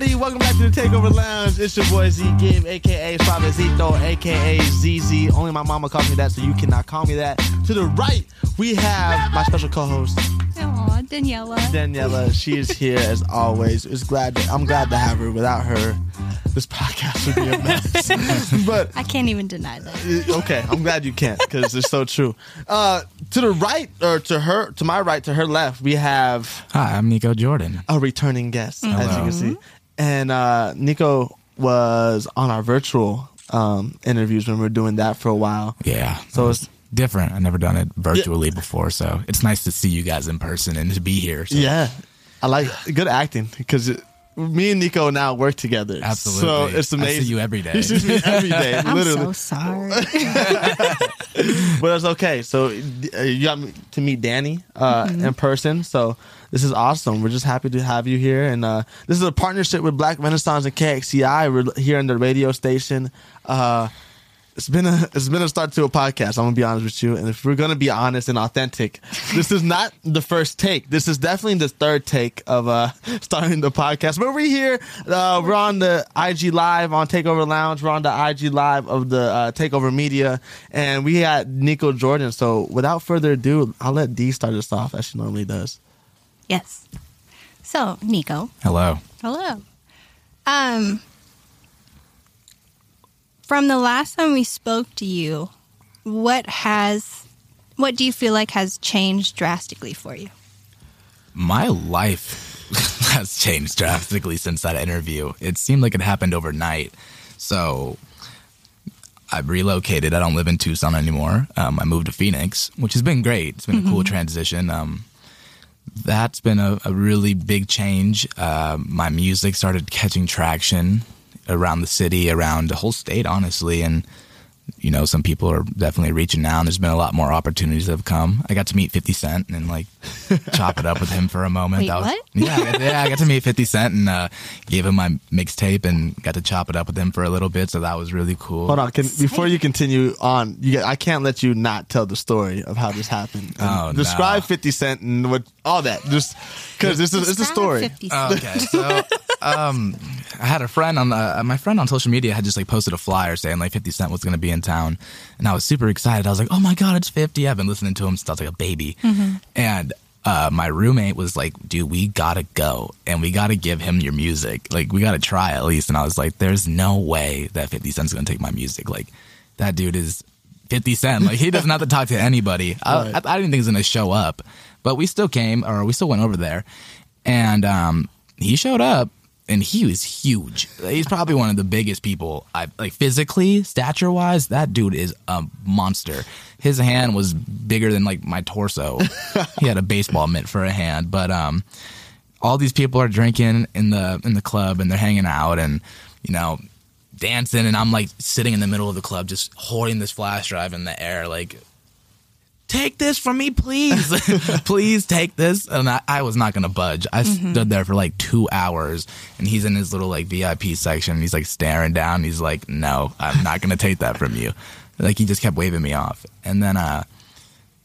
everybody, welcome back to the Takeover Lounge. It's your boy Z-Game, a.k.a. Fabrizio, a.k.a. ZZ. Only my mama calls me that, so you cannot call me that. To the right, we have my special co-host. Aw, Daniella, she is here as always. I'm glad to have her. Without her, this podcast would be a mess. But I can't even deny that. Okay, I'm glad you can't, because it's so true. To the right, or to my right, to her left, we have... Hi, I'm Nico Jordan. A returning guest, as you can see. And Nico was on our virtual interviews when we were doing that for a while. Yeah. So it's different. I've never done it virtually before, so it's nice to see you guys in person and to be here. So. Yeah, I like good acting, because me and Nico now work together. Absolutely, so it's amazing. I see you every day. He sees me every day. Literally. I'm so sorry, but it's okay. So you got to meet Danny in person. So this is awesome. We're just happy to have you here, and this is a partnership with Black Renaissance and KXCI. We're here in the radio station. It's been a start to a podcast, I'm gonna be honest with you. And if we're gonna be honest and authentic, this is not the first take. This is definitely the third take of starting the podcast. But we're here. We're on the IG Live on Takeover Lounge. We're on the IG Live of the Takeover Media, and we had Nico Jordan. So without further ado, I'll let Dee start us off as she normally does. Yes. So Nico. Hello. From the last time we spoke to you, what do you feel like has changed drastically for you? My life has changed drastically since that interview. It seemed like it happened overnight. So I've relocated. I don't live in Tucson anymore. I moved to Phoenix, which has been great. It's been a cool transition. That's been a really big change. My music started catching traction around the city, around the whole state, honestly. And, you know, some people are definitely reaching out. There's been a lot more opportunities that have come. I got to meet 50 Cent and, like, chop it up with him for a moment. Wait, what? Yeah, I got to meet 50 Cent and gave him my mixtape and got to chop it up with him for a little bit. So that was really cool. Hold on. Before you continue on, I can't let you not tell the story of how this happened. Describe 50 Cent and all that. Just because it's a story. Okay, so... I had a friend my friend on social media had just like posted a flyer saying like 50 Cent was going to be in town, and I was super excited. I was like, oh my God, it's 50. I've been listening to him since I was like a baby. And my roommate was like, dude, we got to go and we got to give him your music. Like, we got to try at least. And I was like, there's no way that 50 Cent's going to take my music. Like, that dude is 50 Cent. Like, he doesn't have to talk to anybody. Right. I didn't think he was going to show up, but we still went over there, and he showed up. And he was huge. He's probably one of the biggest people physically, stature-wise, that dude is a monster. His hand was bigger than, like, my torso. He had a baseball mitt for a hand. But all these people are drinking in the club, and they're hanging out and, you know, dancing. And I'm, like, sitting in the middle of the club just holding this flash drive in the air, like, take this from me, please. Please take this. And I was not going to budge. I stood there for like 2 hours, and he's in his little like VIP section, and he's like staring down. And he's like, no, I'm not going to take that from you. Like, he just kept waving me off. And then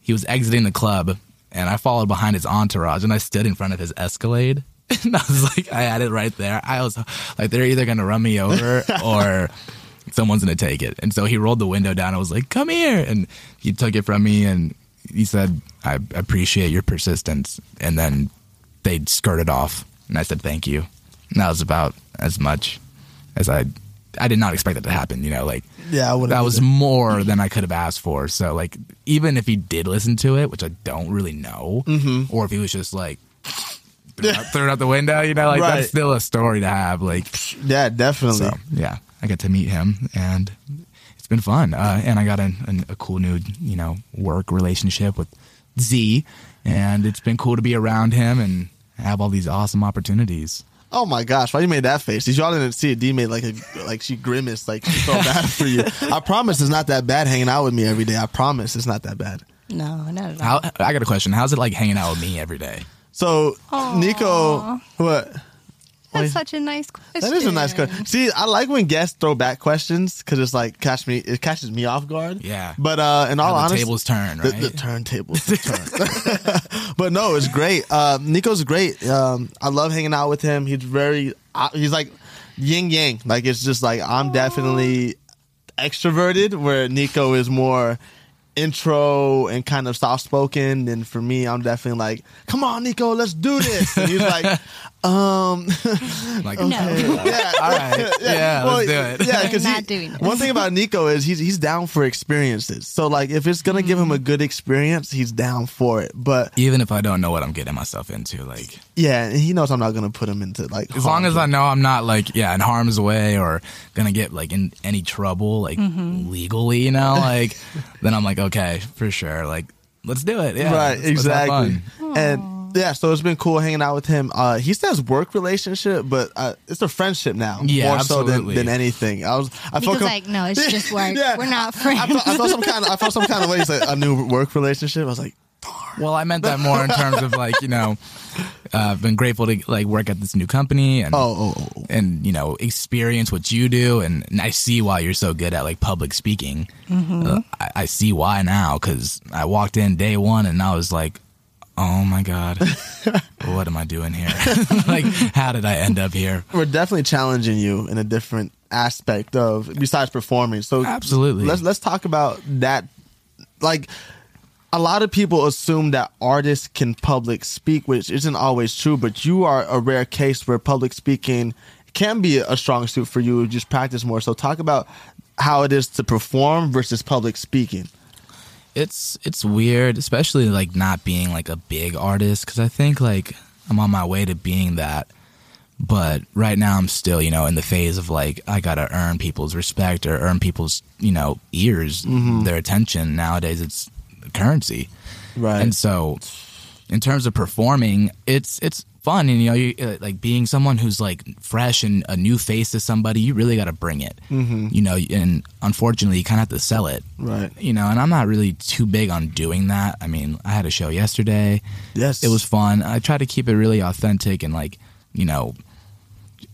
he was exiting the club, and I followed behind his entourage, and I stood in front of his Escalade. And I was like, I had it right there. I was like, they're either going to run me over or... someone's going to take it. And so he rolled the window down. I was like, come here. And he took it from me, and he said, I appreciate your persistence. And then they skirted off, and I said, thank you. And that was about as much as I did not expect that to happen, you know, like, yeah, that was more than I could have asked for. So, like, even if he did listen to it, which I don't really know, or if he was just like... throw it out the window, you know, like, right. That's still a story to have. Like, yeah, definitely. So, yeah, I got to meet him, and it's been fun. And I got a cool new, you know, work relationship with Z, and it's been cool to be around him and have all these awesome opportunities. Oh my gosh! Why you made that face? Y'all didn't see it. Dee made like she grimaced, like she felt bad for you. I promise it's not that bad hanging out with me every day. I promise it's not that bad. No, not at all. I got a question. How's it like hanging out with me every day? So, aww. Nico, what? That's such a nice question. That is a nice question. See, I like when guests throw back questions because it's like it catches me off guard. Yeah. But in all honesty, the tables turn, right? The turntables turn. But no, it's great. Nico's great. I love hanging out with him. He's very. He's like yin yang. Like it's just like I'm definitely extroverted, where Nico is more intro and kind of soft spoken, and for me, I'm definitely like, come on, Nico, let's do this. And he's like, like, okay. No. Yeah, all right, yeah, well, let's do it. Yeah, because one thing about Nico is he's down for experiences. So like, if it's gonna give him a good experience, he's down for it. But even if I don't know what I'm getting myself into, like, yeah, and he knows I'm not gonna put him into like. As long as I know I'm not like in harm's way or gonna get like in any trouble like legally, you know, like then I'm like. Okay, for sure. Like, let's do it. Yeah, right, exactly. And yeah, so it's been cool hanging out with him. He says work relationship, but it's a friendship now. Yeah, more absolutely. So than anything. I felt like, no, it's just work. Yeah. We're not friends. I felt some kind of way. He's like a new work relationship. I was like, darn. Well, I meant that more in terms of like, you know, I've been grateful to like work at this new company and and you know, experience what you do, and I see why you're so good at like public speaking. I see why now, because I walked in day one and I was like, oh my God, what am I doing here? Like, how did I end up here? We're definitely challenging you in a different aspect of besides performing. So absolutely, let's talk about that. Like, a lot of people assume that artists can public speak, which isn't always true, but you are a rare case where public speaking can be a strong suit for you. Just practice more. So talk about how it is to perform versus public speaking. It's weird, especially like not being like a big artist, because I think like I'm on my way to being that. But right now I'm still, you know, in the phase of like I got to earn people's respect or earn people's, you know, ears, their attention. Nowadays it's currency, right? And so in terms of performing, it's fun, and you know, you like being someone who's like fresh and a new face to somebody, you really got to bring it, you know, and unfortunately you kind of have to sell it, right? You know, and I'm not really too big on doing that. I mean, I had a show yesterday. Yes, it was fun. I try to keep it really authentic and like, you know,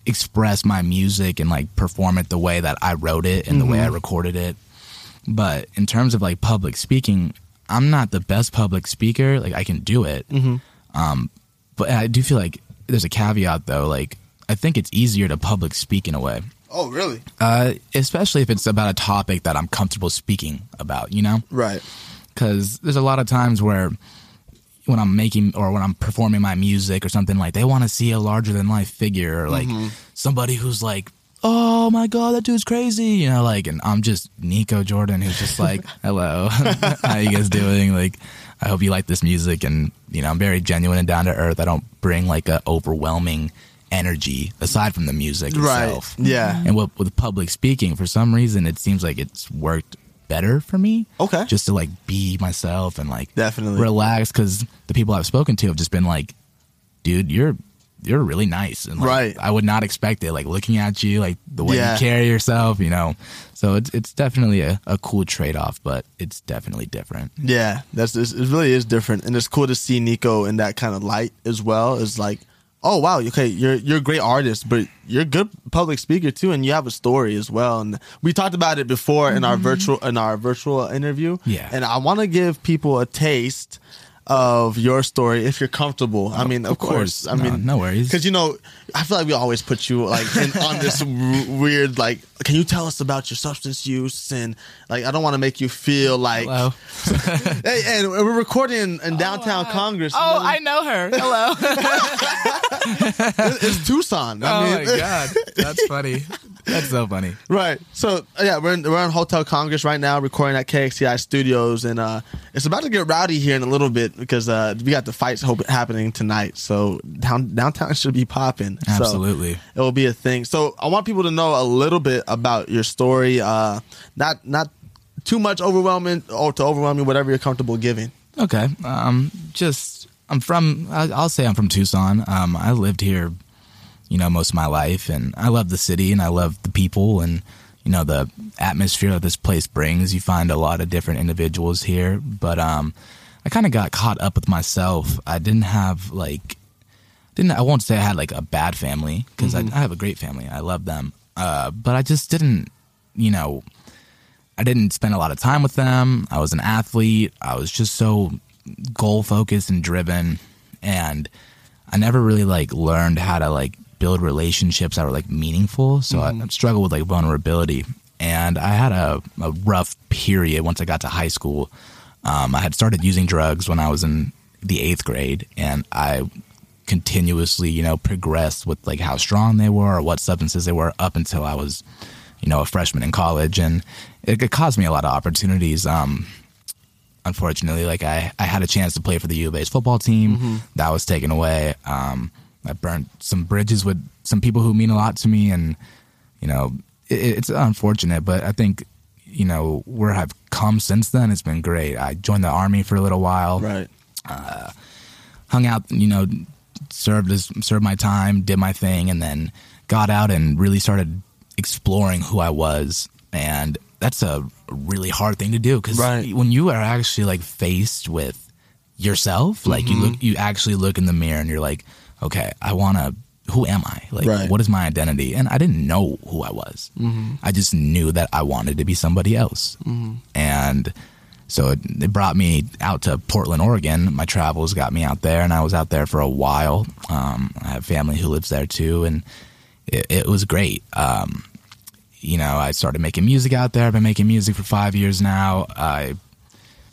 express my music and like perform it the way that I wrote it and the way I recorded it. But in terms of like public speaking, I'm not the best public speaker. Like, I can do it. But I do feel like there's a caveat, though. Like, I think it's easier to public speak in a way. Oh, really? Especially if it's about a topic that I'm comfortable speaking about, you know? Right. Because there's a lot of times where when I'm making or when I'm performing my music or something, like, they want to see a larger-than-life figure or, like, somebody who's, like, oh my God, that dude's crazy, you know, like, and I'm just Nico Jordan, who's just like, hello, how you guys doing? Like, I hope you like this music. And, you know, I'm very genuine and down to earth. I don't bring like a overwhelming energy aside from the music itself. Yeah. And with public speaking, for some reason, it seems like it's worked better for me. Okay. Just to like be myself and like definitely relax, because the people I've spoken to have just been like, dude, you're really nice, and like, right, I would not expect it, like looking at you, like the way you carry yourself, you know. So it's definitely a cool trade-off, but it's definitely different. Yeah, it really is different, and it's cool to see Nico in that kind of light as well. It's like, oh wow, okay, you're a great artist, but you're a good public speaker too, and you have a story as well. And we talked about it before in our virtual interview. Yeah, and I want to give people a taste of your story, if you're comfortable. I mean, of course. I mean, no worries. Because, you know, I feel like we always put you like on this weird, like, can you tell us about your substance use? And like, I don't want to make you feel like. Hello. Hey, and we're recording in downtown Congress. Oh, I know her. Hello. It's Tucson. Oh my God, that's funny. That's so funny. Right. So, yeah, we're in Hotel Congress right now, recording at KXCI Studios. And it's about to get rowdy here in a little bit because we got the fights happening tonight. So, downtown should be popping. Absolutely. So it will be a thing. So, I want people to know a little bit about your story. Not too much overwhelming or to overwhelm you, whatever you're comfortable giving. Okay. I'll say I'm from Tucson. I lived here, you know, most of my life, and I love the city and I love the people and, you know, the atmosphere that this place brings. You find a lot of different individuals here, but I kind of got caught up with myself. I didn't have like, I won't say I had like a bad family, because I have a great family. I love them. But I just didn't, you know, I didn't spend a lot of time with them. I was an athlete. I was just so goal focused and driven. And I never really like learned how to like build relationships that were like meaningful. So I struggled with like vulnerability. And I had a rough period once I got to high school. I had started using drugs when I was in the 8th grade, and I continuously, you know, progressed with like how strong they were or what substances they were up until I was, you know, a freshman in college. And it caused me a lot of opportunities. Unfortunately, like I had a chance to play for the U of A's football team. That was taken away. I burnt some bridges with some people who mean a lot to me, and, you know, it's unfortunate, but I think, you know, where I've come since then has been great. I joined the Army for a little while. Right. Hung out, you know, served my time, did my thing, and then got out and really started exploring who I was. And that's a really hard thing to do, because when you are actually like faced with yourself, like you actually look in the mirror and you're like, okay, who am I? Like, what is my identity? And I didn't know who I was. I just knew that I wanted to be somebody else. And so it brought me out to Portland, Oregon. My travels got me out there, and I was out there for a while. I have family who lives there too, and it was great. You know, I started making music out there. I've been making music for 5 years now. I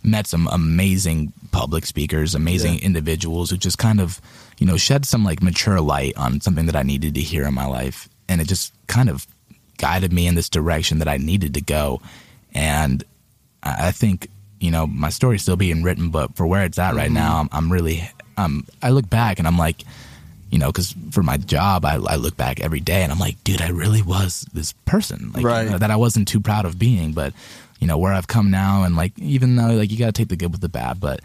met some amazing public speakers, amazing individuals who just kind of, you know, shed some like mature light on something that I needed to hear in my life. And it just kind of guided me in this direction that I needed to go. And I think, you know, my story's still being written, but for where it's at right now, I'm really, I look back and I'm like, you know, because for my job, I look back every day and I'm like, dude, I really was this person, like, you know, that I wasn't too proud of being. But, you know, where I've come now, and like, even though like you got to take the good with the bad, but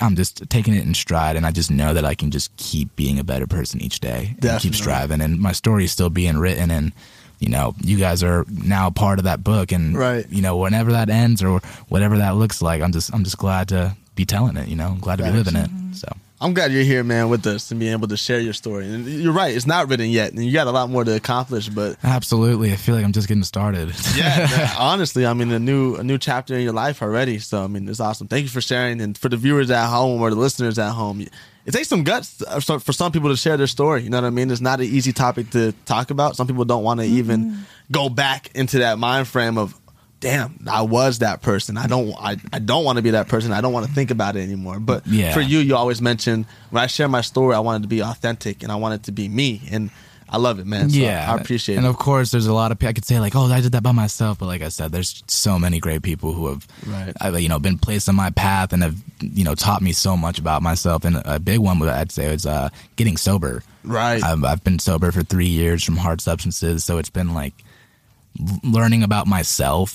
I'm just taking it in stride, and I just know that I can just keep being a better person each day and keep striving. And my story is still being written, and, you know, you guys are now part of that book, and, you know, whenever that ends or whatever that looks like, I'm just glad to be telling it, you know, I'm glad to be living it. So I'm glad you're here, man, with us and being able to share your story. And you're right, it's not written yet, and you got a lot more to accomplish. But absolutely, I feel like I'm just getting started. Yeah, honestly, I mean, a new chapter in your life already. So I mean, it's awesome. Thank you for sharing, and for the viewers at home or the listeners at home, it takes some guts for some people to share their story. You know what I mean? It's not an easy topic to talk about. Some people don't want to even go back into that mind frame of, damn, I was that person. I don't want to be that person. I don't want to think about it anymore. But for you always mention, when I share my story, I wanted to be authentic, and I wanted to be me. And I love it, man. So I appreciate it. And of course, there's a lot of people I could say like, oh, I did that by myself. But like I said, there's so many great people who have, you know, been placed on my path and have, you know, taught me so much about myself. And a big one I'd say is getting sober. Right. I've been sober for 3 years from hard substances. So it's been like learning about myself,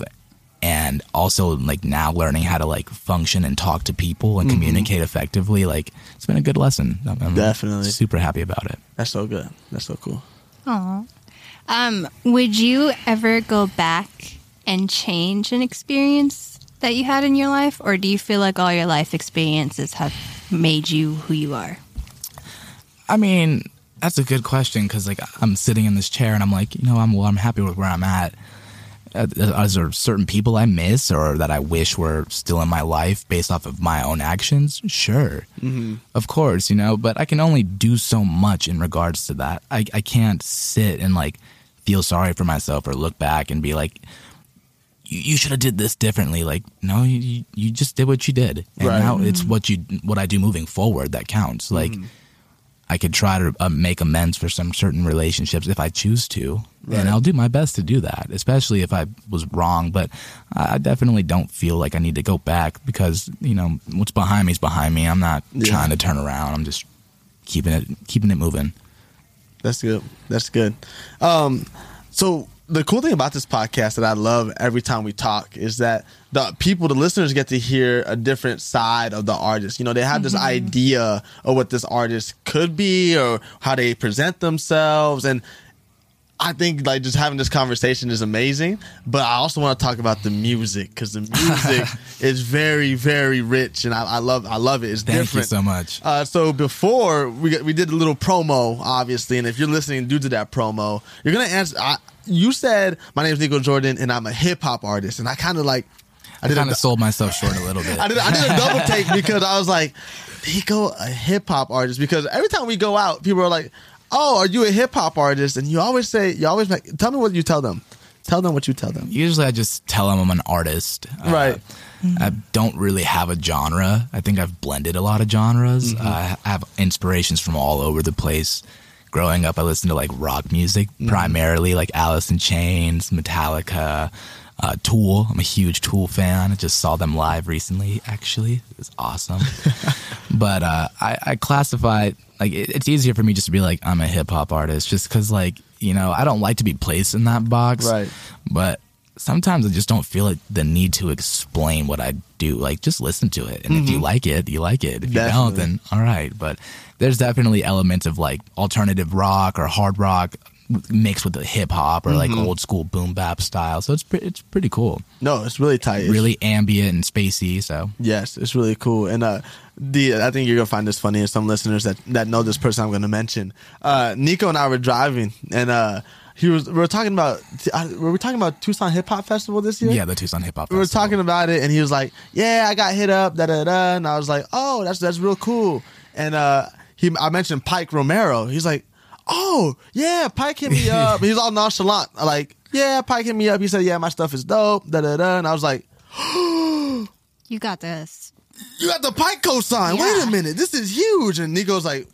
and also like now learning how to like function and talk to people and communicate effectively. Like, it's been a good lesson. I'm definitely super happy about it. That's so good. That's so cool. Aww. Would you ever go back and change an experience that you had in your life, or do you feel like all your life experiences have made you who you are? I mean, that's a good question, because like I'm sitting in this chair and I'm like, you know, I'm happy with where I'm at. Are there certain people I miss or that I wish were still in my life based off of my own actions? Sure. Of course, you know, but I can only do so much in regards to that. I can't sit and like feel sorry for myself or look back and be like, you should have did this differently. Like, no, you just did what you did. And now it's what I do moving forward that counts. Like, I could try to make amends for some certain relationships if I choose to, and I'll do my best to do that, especially if I was wrong. But I definitely don't feel like I need to go back, because, you know, what's behind me is behind me. I'm not trying to turn around. I'm just keeping it moving. That's good. That's good. So the cool thing about this podcast that I love every time we talk is that the listeners get to hear a different side of the artist. You know, they have this idea of what this artist could be or how they present themselves. And I think like just having this conversation is amazing, but I also want to talk about the music because the music is very, very rich, and I love it. It's different. Thank you so much. So before we did a little promo, obviously, and if you're listening due to that promo, you're gonna answer. You said my name is Nico Jordan, and I'm a hip hop artist, and I kind of like. I kind of sold myself short a little bit. I did a double take because I was like, Nico, a hip-hop artist. Because every time we go out, people are like, oh, are you a hip-hop artist? And you always like, tell me what you tell them. Tell them what you tell them. Usually I just tell them I'm an artist. Right. I don't really have a genre. I think I've blended a lot of genres. Mm-hmm. I have inspirations from all over the place. Growing up, I listened to like rock music, primarily like Alice in Chains, Metallica, Tool. I'm a huge Tool fan. I just saw them live recently, actually. It was awesome. But I classify, like, it's easier for me just to be like, I'm a hip-hop artist just because, like, you know, I don't like to be placed in that box. Right. But sometimes I just don't feel like the need to explain what I do. Like, just listen to it. And if you like it, you like it. If you don't, then all right. But there's definitely elements of, like, alternative rock or hard rock mixed with the hip hop or like old school boom bap style, so it's pretty cool. No, it's really tight. It's really ambient and spacey. So yes, it's really cool. And I think you're gonna find this funny. And some listeners that know this person I'm gonna mention, Nico and I were driving, and we were talking about Tucson Hip Hop Festival this year. Yeah, the Tucson Hip Hop Festival. We were talking about it, and he was like, "Yeah, I got hit up." And I was like, "Oh, that's real cool." And I mentioned Pike Romero. He's like, oh, yeah, Pike hit me up. He was all nonchalant. Like, yeah, Pike hit me up. He said, yeah, my stuff is dope. And I was like, oh, you got this. You got the Pike cosign. Yeah. Wait a minute. This is huge. And Nico's like,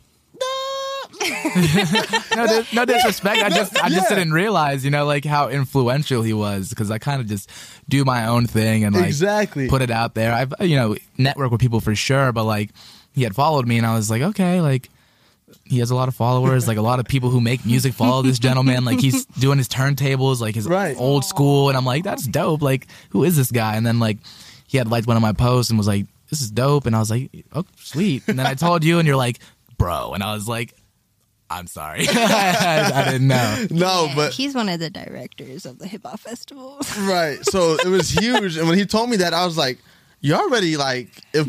no disrespect. I just didn't realize, you know, like how influential he was, because I kind of just do my own thing and like put it out there. I've, you know, network with people for sure. But like he had followed me and I was like, okay, like. He has a lot of followers, like a lot of people who make music follow this gentleman. Like he's doing his turntables, like his old school. And I'm like, that's dope. Like, who is this guy? And then like he had liked one of my posts and was like, this is dope. And I was like, oh, sweet. And then I told you and you're like, bro. And I was like, I'm sorry. I didn't know. No, yeah, but he's one of the directors of the hip hop festival. Right. So it was huge. And when he told me that, I was like, you're already like if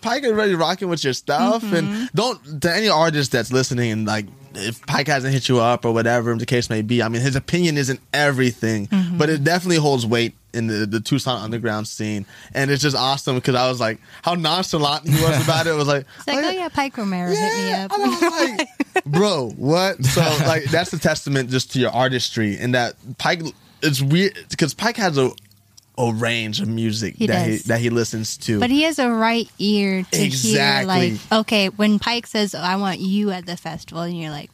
Pike is already rocking with your stuff, and don't to any artist that's listening and like if Pike hasn't hit you up or whatever the case may be, I mean his opinion isn't everything, but it definitely holds weight in the Tucson underground scene, and it's just awesome because I was like, how nonchalant he was about it. It was like, oh yeah, Pike Romero hit me up. And I was like, bro, what? So like that's a testament just to your artistry, and that Pike. It's weird because Pike has a range of music that he listens to. But he has a right ear to hear, like, okay, when Pike says, oh, I want you at the festival, and you're like,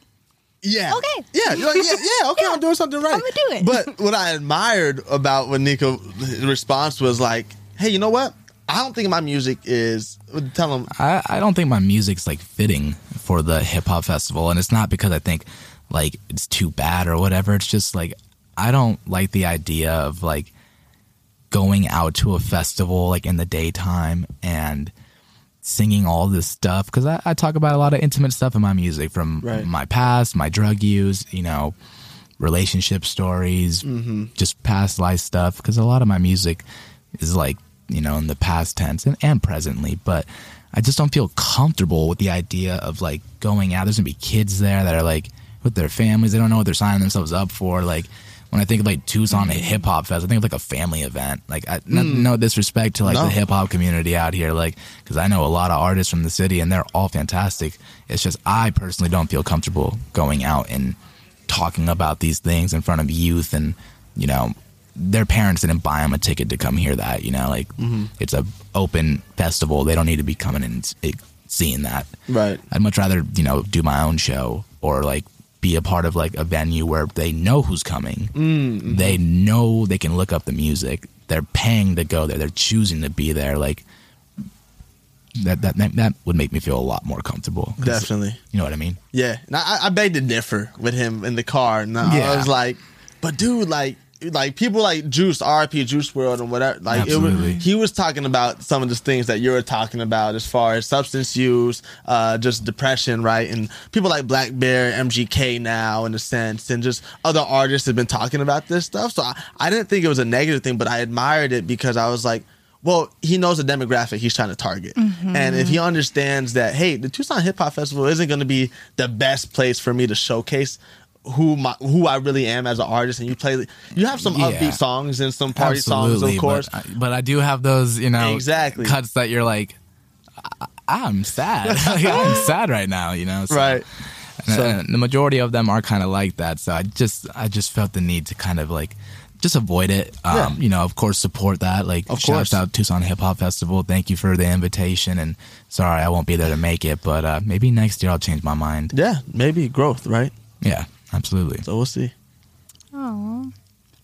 yeah. Okay. Yeah, you're like, yeah, okay, yeah. I'm doing something right. I'm going to do it. But what I admired about when Nico's response was like, hey, you know what? I don't think my music is, tell him. I don't think my music's, like, fitting for the hip-hop festival, and it's not because I think, like, it's too bad or whatever. It's just, like, I don't like the idea of, like, going out to a festival like in the daytime and singing all this stuff, because I talk about a lot of intimate stuff in my music, from my past, my drug use, you know, relationship stories, just past life stuff, because a lot of my music is like, you know, in the past tense and presently, but I just don't feel comfortable with the idea of like going out. There's gonna be kids there that are like with their families, they don't know what they're signing themselves up for. Like when I think of like Tucson Hip Hop Fest, I think of like a family event. Like, no disrespect to like the hip hop community out here, like, because I know a lot of artists from the city and they're all fantastic. It's just I personally don't feel comfortable going out and talking about these things in front of youth, and you know, their parents didn't buy them a ticket to come hear that. You know, like it's an open festival; they don't need to be coming and seeing that. Right. I'd much rather, you know, do my own show or like be a part of like a venue where they know who's coming. They know they can look up the music. They're paying to go there. They're choosing to be there. Like that would make me feel a lot more comfortable. Definitely. You know what I mean? Yeah. And I begged to differ with him in the car. And I was like, but dude, like, like people like Juice, RIP Juice WRLD and whatever. Like it was, he was talking about some of the things that you were talking about as far as substance use, just depression, right? And people like Black Bear, MGK now in a sense, and just other artists have been talking about this stuff. So I didn't think it was a negative thing, but I admired it because I was like, well, he knows the demographic he's trying to target. Mm-hmm. And if he understands that, hey, the Tucson Hip Hop Festival isn't going to be the best place for me to showcase who I really am as an artist, and you have some upbeat songs and some party songs, of course. But I do have those, cuts that you're like, I'm sad. Like, I'm sad right now, So. Right. And the majority of them are kind of like that. So I just felt the need to kind of like, just avoid it. Of course, support that. Like, shout out Tucson Hip Hop Festival. Thank you for the invitation. And sorry, I won't be there to make it, but maybe next year I'll change my mind. Yeah, maybe growth, right? Yeah, absolutely. So we'll see. Oh,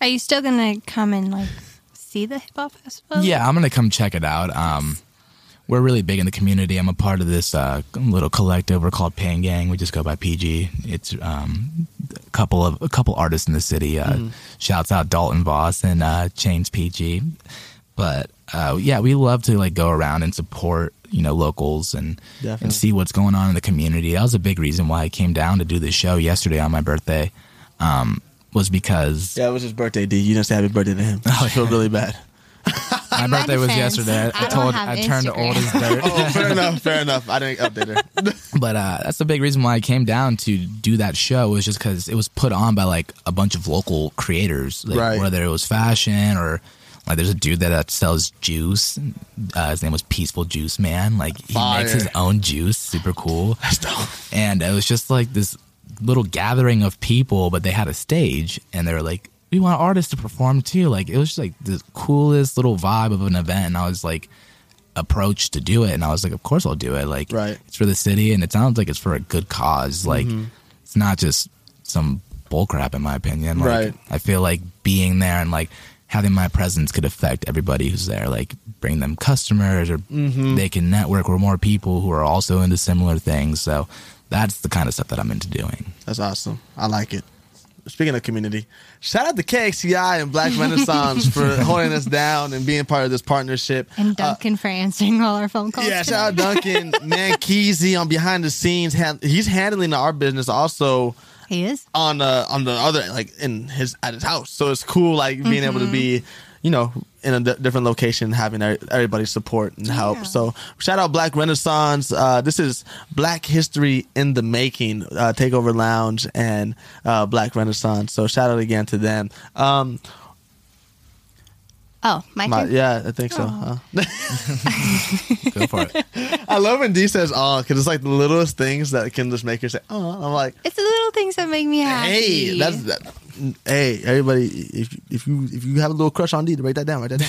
are you still gonna come and like see the Hip Hop Festival? Yeah, I'm gonna come check it out. We're really big in the community. I'm a part of this little collective. We're called Pan Gang. We just go by PG. It's a couple artists in the city. Shouts out Dalton Voss and Chains PG. But we love to like go around and support locals and see what's going on in the community. That was a big reason why I came down to do this show yesterday on my birthday. Was because it was his birthday. D, you didn't say happy birthday to him. Oh, I feel really bad. My birthday was yesterday. I turned old as dirt. Oh, fair enough. I didn't update her. But that's the big reason why I came down to do that show, was just because it was put on by like a bunch of local creators, like, right. Whether it was fashion or like there's a dude that sells juice. His name was Peaceful Juice Man. Like he makes his own juice, super cool. And it was just like this little gathering of people, but they had a stage and they were like, we want artists to perform too. Like it was just like the coolest little vibe of an event, and I was like approached to do it, and I was like, of course I'll do it. Like it's for the city, and it sounds like it's for a good cause. Like it's not just some bullcrap, in my opinion. Like, I feel like being there and like having my presence could affect everybody who's there. Like bring them customers, or they can network with more people who are also into similar things. So that's the kind of stuff that I'm into doing. That's awesome. I like it. Speaking of community, shout out to KXCI and Black Renaissance for holding us down and being part of this partnership. And Duncan for answering all our phone calls. Yeah, shout out Duncan. Man, Keezy on behind the scenes. He's handling our business also. He is? On the other, like at his house. So it's cool, like being able to be, in a different location, having everybody support and help. Yeah. So shout out Black Renaissance. This is Black History in the Making, Takeover Lounge and Black Renaissance. So shout out again to them. Mike? Yeah, I think so. Huh? Go for it. I love when D says because it's like the littlest things that can just make her say oh. I'm like, it's the little things that make me happy. Hey, hey, everybody! If you have a little crush on D, write that down. Little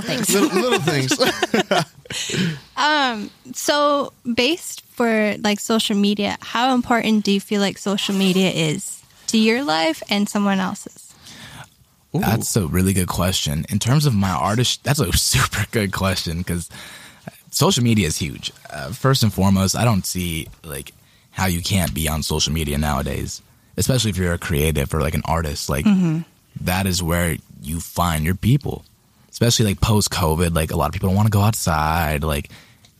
things. little things. So, based for like social media, how important do you feel like social media is to your life and someone else's? Ooh. That's a really good question. In terms of my artist, that's a super good question, because social media is huge. First and foremost, I don't see like how you can't be on social media nowadays. Especially if you're a creative or like an artist, like that is where you find your people. Especially like post-COVID, like a lot of people don't want to go outside. Like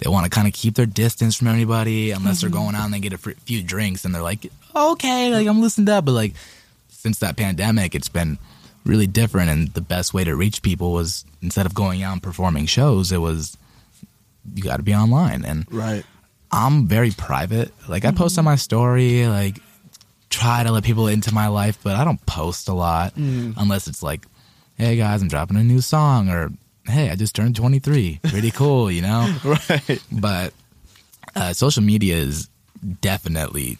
they want to kind of keep their distance from everybody unless they're going out and they get a few drinks and they're like, okay, like I'm listening to that. But like since that pandemic, it's been really different. And the best way to reach people was, instead of going out and performing shows, it was you got to be online. And I'm very private. Like I post on my story, like try to let people into my life, but I don't post a lot unless it's like, hey guys, I'm dropping a new song, or hey, I just turned 23, pretty cool, But social media is definitely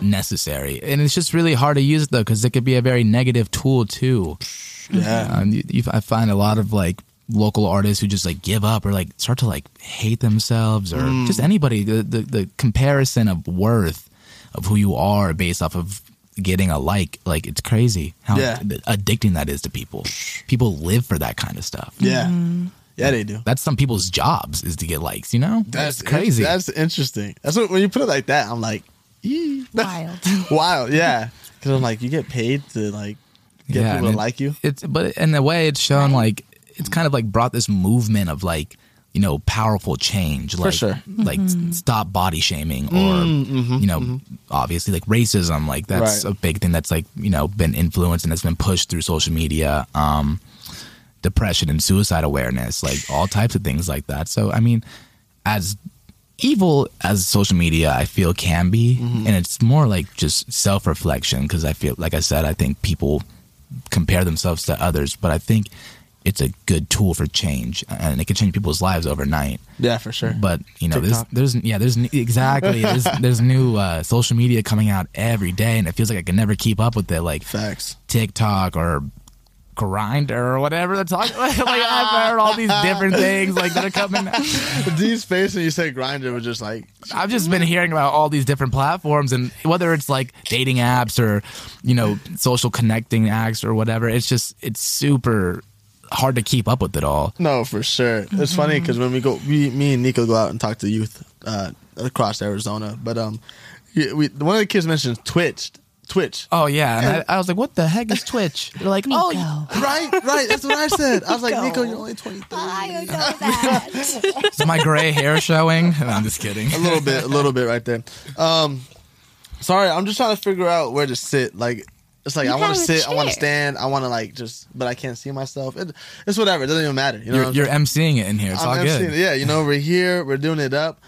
necessary, and it's just really hard to use though, because it could be a very negative tool too. I find a lot of like local artists who just like give up or like start to like hate themselves, or just anybody, the comparison of worth of who you are based off of getting a like it's crazy how addicting that is to people. People live for that kind of stuff. Yeah. Yeah, they do. That's some people's jobs, is to get likes, That's crazy. That's interesting. That's what, when you put it like that, I'm like, wild. Yeah. Because I'm like, you get paid to like Get people to like you. It's but in a way, it's shown like it's kind of like brought this movement of like, you know, powerful change, like, like stop body shaming, or you know, obviously like racism, like that's a big thing that's like, you know, been influenced and that's been pushed through social media. Depression and suicide awareness, like all types of things like that. So I mean, as evil as social media I feel can be, and it's more like just self-reflection, because I feel like I said, I think people compare themselves to others, but I think it's a good tool for change, and it can change people's lives overnight. Yeah, for sure. But you know, there's new social media coming out every day, and it feels like I can never keep up with it. Like facts, TikTok or Grinder or whatever. That's talking like I've heard all these different things like that are coming. Dee's face when you say Grinder was just like, I've just been hearing about all these different platforms, and whether it's like dating apps or, you know, social connecting apps or whatever, it's just, it's super hard to keep up with it all. No, for sure. It's funny because when we go, me and Nico go out and talk to youth across Arizona, but one of the kids mentioned Twitch. Oh yeah, and I was like, "What the heck is Twitch?" They're like, Nico. "Oh, right." That's what I said. I was like, "Nico, you're only 23." I know that. Is my gray hair showing? No, I'm just kidding. A little bit right there. Sorry, I'm just trying to figure out where to sit. Like, it's like I want to sit, I want to stand, I want to like just, but I can't see myself. It's whatever. It doesn't even matter. You know, you're emceeing it in here. It's I'm all good. Yeah, you know, we're here. We're doing it up.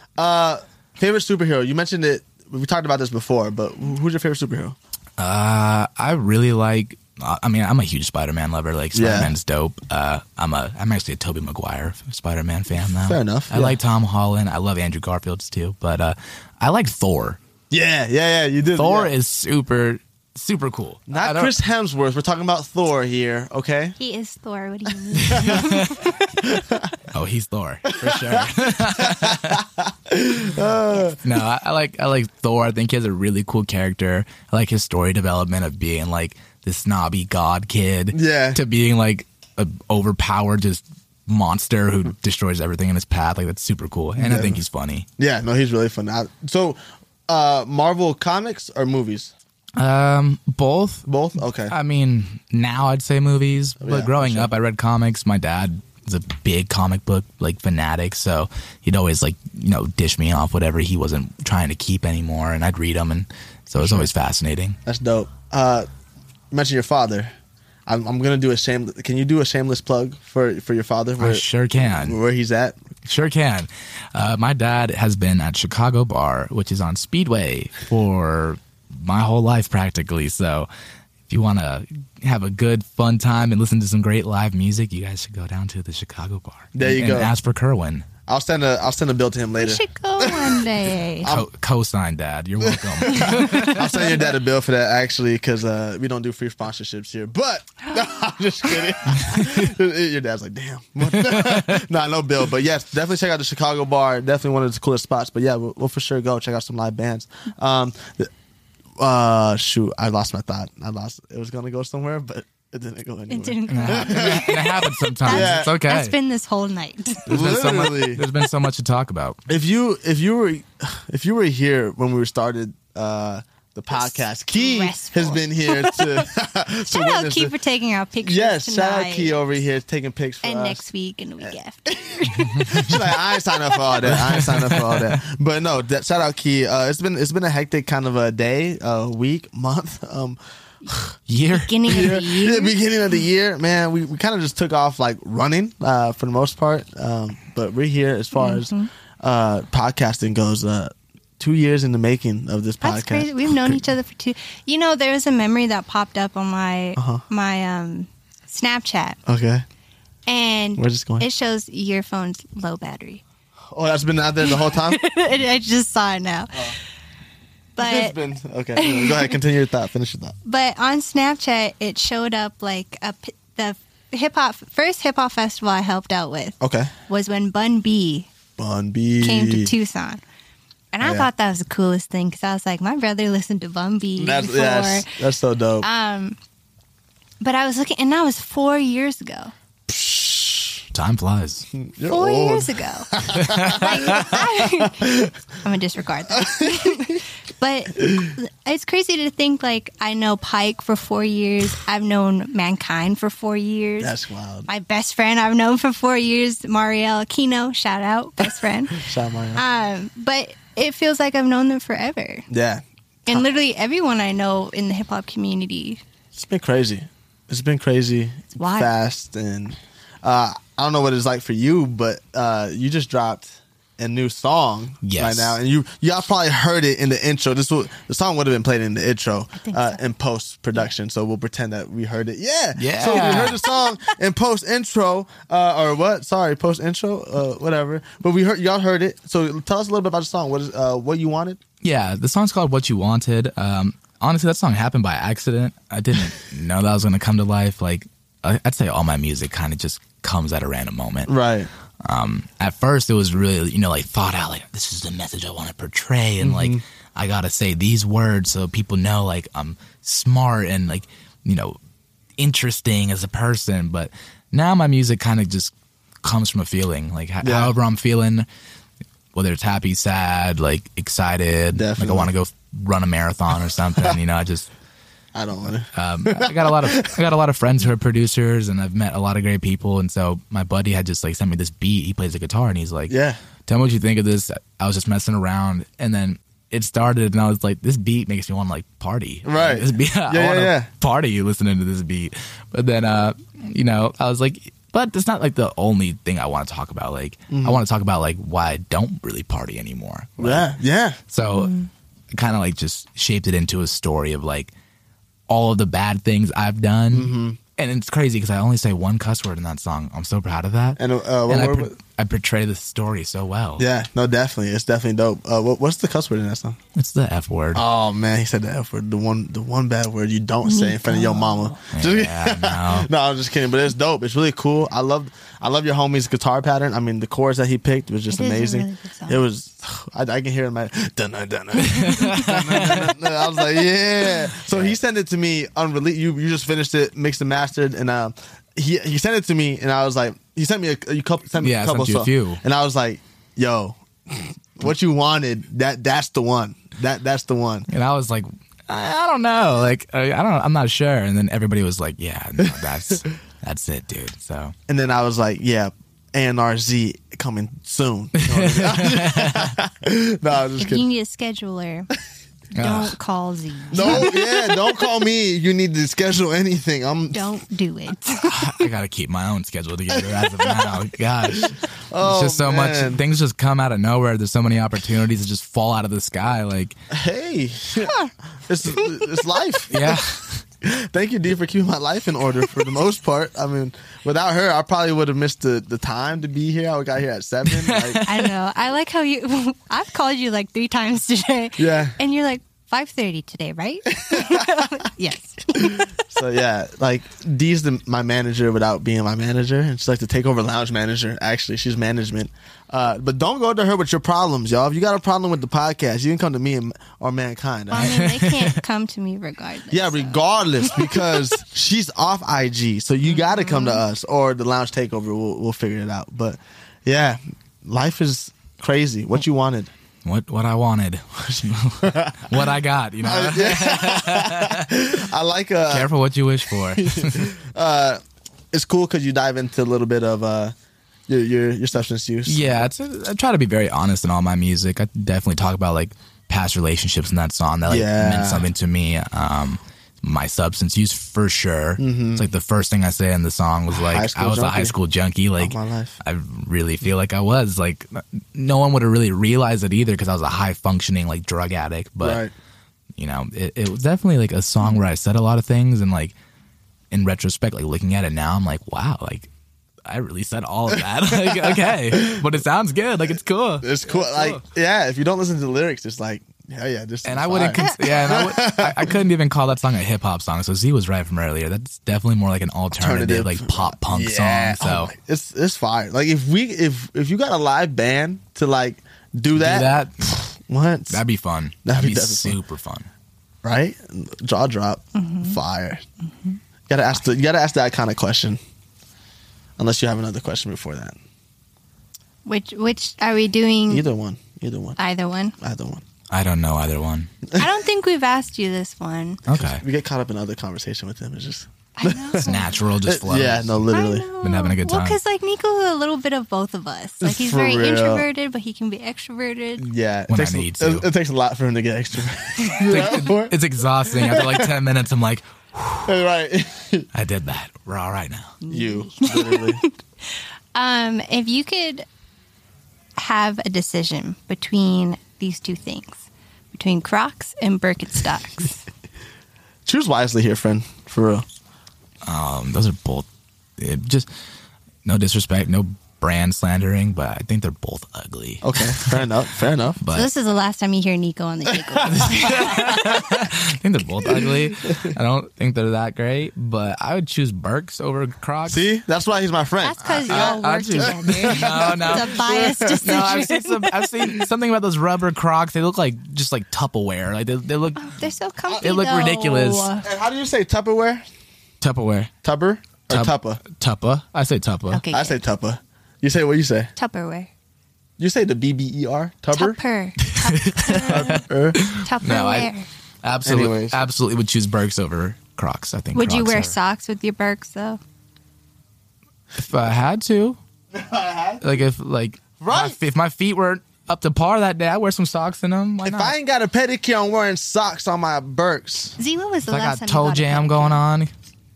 Favorite superhero? You mentioned it. We talked about this before, but who's your favorite superhero? I really like, I mean, I'm a huge Spider-Man lover. Like, Spider-Man's dope. I'm actually a Tobey Maguire Spider-Man fan now. Fair enough. I like Tom Holland. I love Andrew Garfield's too, but I like Thor. Yeah, you do. Thor is super, super cool. Not Chris Hemsworth. We're talking about Thor here, okay? He is Thor. What do you mean? Oh, he's Thor for sure. No, I like Thor. I think he has a really cool character. I like his story development of being like this snobby god kid, to being like a overpowered just monster who destroys everything in his path. Like that's super cool, and I think he's funny. Yeah, no, he's really funny. So, Marvel comics or movies? Both. Okay. I mean, now I'd say movies, but growing up, I read comics. My dad is a big comic book like fanatic, so he'd always like, you know, dish me off whatever he wasn't trying to keep anymore, and I'd read them, and so it's always fascinating. That's dope. You mentioned your father. I'm gonna do a shameless. Can you do a shameless plug for your father? I sure can. Where he's at? Sure can. My dad has been at Chicago Bar, which is on Speedway, for my whole life practically. So if you want to have a good fun time and listen to some great live music, you guys should go down to the Chicago Bar. There you go. And ask for Kerwin. I'll send a bill to him later. We should go one day. Co-sign, Dad. You're welcome. I'll send your dad a bill for that, actually, because we don't do free sponsorships here. But no, I'm just kidding. Your dad's like, damn. No bill. But yes, definitely check out the Chicago Bar. Definitely one of the coolest spots. But yeah, we'll for sure go check out some live bands. Shoot, I lost my thought. It was gonna go somewhere, but it didn't go anywhere. It didn't go anywhere. It happens sometimes. Yeah. It's okay. It's been this whole night. There's been so much to talk about. If you were here when we started the podcast, Key has been here to shout out Key for taking our pictures. Yes, shout out Key over here taking pics for us. And next week and the week after. She's like, I ain't signed up for all that. But no, shout out Key. It's been a hectic kind of a day, week, month, year. Beginning of the year, man. We kind of just took off like running for the most part, but we're here as far as podcasting goes. 2 years in the making of this podcast. That's crazy. We've known each other for 2. You know, there was a memory that popped up on my Snapchat. Okay. And where's this going? It shows your phone's low battery. Oh, that's been out there the whole time? I just saw it now. Oh. But it's been okay. Go ahead, continue your thought. Finish your thought. But on Snapchat, it showed up like the first hip hop festival I helped out with. Okay. Was when Bun B came to Tucson. And I thought that was the coolest thing because I was like, my brother listened to Bun B before. That's so dope. But I was looking, and that was 4 years ago. Time flies. You're 4 years ago. I'm gonna disregard that. But it's crazy to think, like, I know Pike for 4 years. I've known Mankind for 4 years. That's wild. My best friend I've known for 4 years, Marielle Aquino. Shout out, best friend. Shout out, Marielle. But it feels like I've known them forever. Yeah. And literally everyone I know in the hip-hop community. It's been crazy. It's been crazy. It's wild. Fast. And I don't know what it's like for you, but you just dropped a new song right now. And y'all probably heard it in the intro. The song would have been played in the intro in post-production. So we'll pretend that we heard it. Yeah. So we heard the song in post-intro whatever. But y'all heard it. So tell us a little bit about the song. What you wanted? Yeah, the song's called What You Wanted. Honestly, that song happened by accident. I didn't know that was going to come to life. Like, I'd say all my music kind of just comes at a random moment. Right. At first, it was really, thought out, like, this is the message I want to portray. And, like, I got to say these words so people know, like, I'm smart and, like, interesting as a person. But now my music kind of just comes from a feeling. Like, however I'm feeling, whether it's happy, sad, like, excited. Definitely. Like, I want to go run a marathon or something. I don't want to. I got a lot of friends who are producers, and I've met a lot of great people. And so my buddy had just sent me this beat. He plays the guitar, and he's like, "Yeah, tell me what you think of this." I was just messing around, and then it started, and I was like, "This beat makes me want to party." Right. This beat, I want to party listening to this beat. But then, I was like, but it's not the only thing I want to talk about. Like, I want to talk about why I don't really party anymore. So, I kind of just shaped it into a story of all of the bad things I've done. And it's crazy because I only say one cuss word in that song. I'm so proud of that. And, I portray the story so well. Yeah, no, definitely. It's definitely dope. What's the cuss word in that song? It's the F word. Oh, man, he said the F word. The one bad word you don't say in front of your mama. Yeah, no, I'm just kidding. But it's dope. It's really cool. I love your homie's guitar pattern. I mean, the chords that he picked was just amazing. Really it was. I can hear it in my dun-dun-dun-dun. I was like, yeah. So he sent it to me unreleased. You just finished it, mixed and mastered, and he sent it to me, and I was like, he sent me a couple of stuff, and I was like, yo, what you wanted? That's the one. That's the one. And I was like, I don't know. Like, I don't. I'm not sure. And then everybody was like, yeah, no, that's it, dude. So. And then I was like, yeah. ANRZ coming soon. No, I'm just kidding. You need a scheduler. Don't call Z. No, don't call me. You need to schedule anything. Don't do it. I gotta keep my own schedule together as of now. Gosh, it's just so much. Things just come out of nowhere. There's so many opportunities that just fall out of the sky. Like, hey, it's life. Yeah. Thank you, D, for keeping my life in order for the most part. I mean, without her, I probably would have missed the time to be here. I got here at 7. I know. I like how I've called you 3 times today. Yeah. And you're 5:30 today, right? Yes. So, yeah, Dee's my manager without being my manager. And she's the Takeover Lounge manager. Actually, she's management. But don't go to her with your problems, y'all. If you got a problem with the podcast, you can come to me or Mankind. Right? Well, I mean, they can't come to me regardless. Yeah, regardless, because she's off IG. So you got to come to us or the Lounge Takeover. We'll figure it out. But, yeah, life is crazy. What you wanted. What I wanted, what I got, I careful what you wish for. It's cool because you dive into a little bit of your substance use. Yeah, I try to be very honest in all my music. I definitely talk about past relationships in that song that meant something to me. My substance use for sure. It's the first thing I say in the song was I was a high school junkie. I really feel I was no one would have really realized it either because I was a high functioning drug addict. But it was definitely a song where I said a lot of things and in retrospect, looking at it now, I'm wow, I really said all of that. Okay, but it sounds good. It's cool. It's cool. Yeah, if you don't listen to the lyrics, it's hell yeah, this and I wouldn't. I couldn't even call that song a hip hop song. So Z was right from earlier. That's definitely more an alternative, pop punk song. So it's fire. If you got a live band to do that once, that'd be fun. That'd be super fun, right? Jaw drop, fire. You gotta ask that kind of question. Unless you have another question before that. Which are we doing? Either one. Either one. I don't know either one. I don't think we've asked you this one. Okay. We get caught up in other conversation with him. It's just... I know. It's natural, just flows. Yeah, no, literally. Been having a good time. Well, because like Nico's a little bit of both of us. Like he's very introverted, but he can be extroverted. Yeah, when I need to. It takes a lot for him to get extroverted. It's exhausting. After like 10 minutes, I'm like, right. I did that. We're all right now. You, literally. If you could have a decision between these two things, between Crocs and Birkenstocks. Choose wisely here, friend. For real. Those are both just no disrespect, no brand slandering, but I think they're both ugly. Okay, fair enough. Fair enough. But so this is the last time you hear Nico on the Nico. I think they're both ugly. I don't think they're that great, but I would choose Birks over Crocs. See, that's why he's my friend. That's because y'all work together. No, it's a biased decision. No, I've seen something about those rubber Crocs. They look like just like Tupperware. Like they look. Oh, they're so comfy. They look ridiculous. And how do you say Tupperware? Tupperware. Tupper or Tuppa? Tuppa. I say Tuppa. Okay, I say Tuppa. You say what you say? Tupperware. You say the BBER? Tupper? Tupper. Tupper. Tupperware. No, I absolutely would choose Birks over Crocs. I think. Would Crocs you wear socks with your Birks though? If I had to. If my feet weren't up to par that day, I wear some socks in them. Why not? I ain't got a pedicure, I'm wearing socks on my Birks. Z, what was the last time? I got toe jam going on.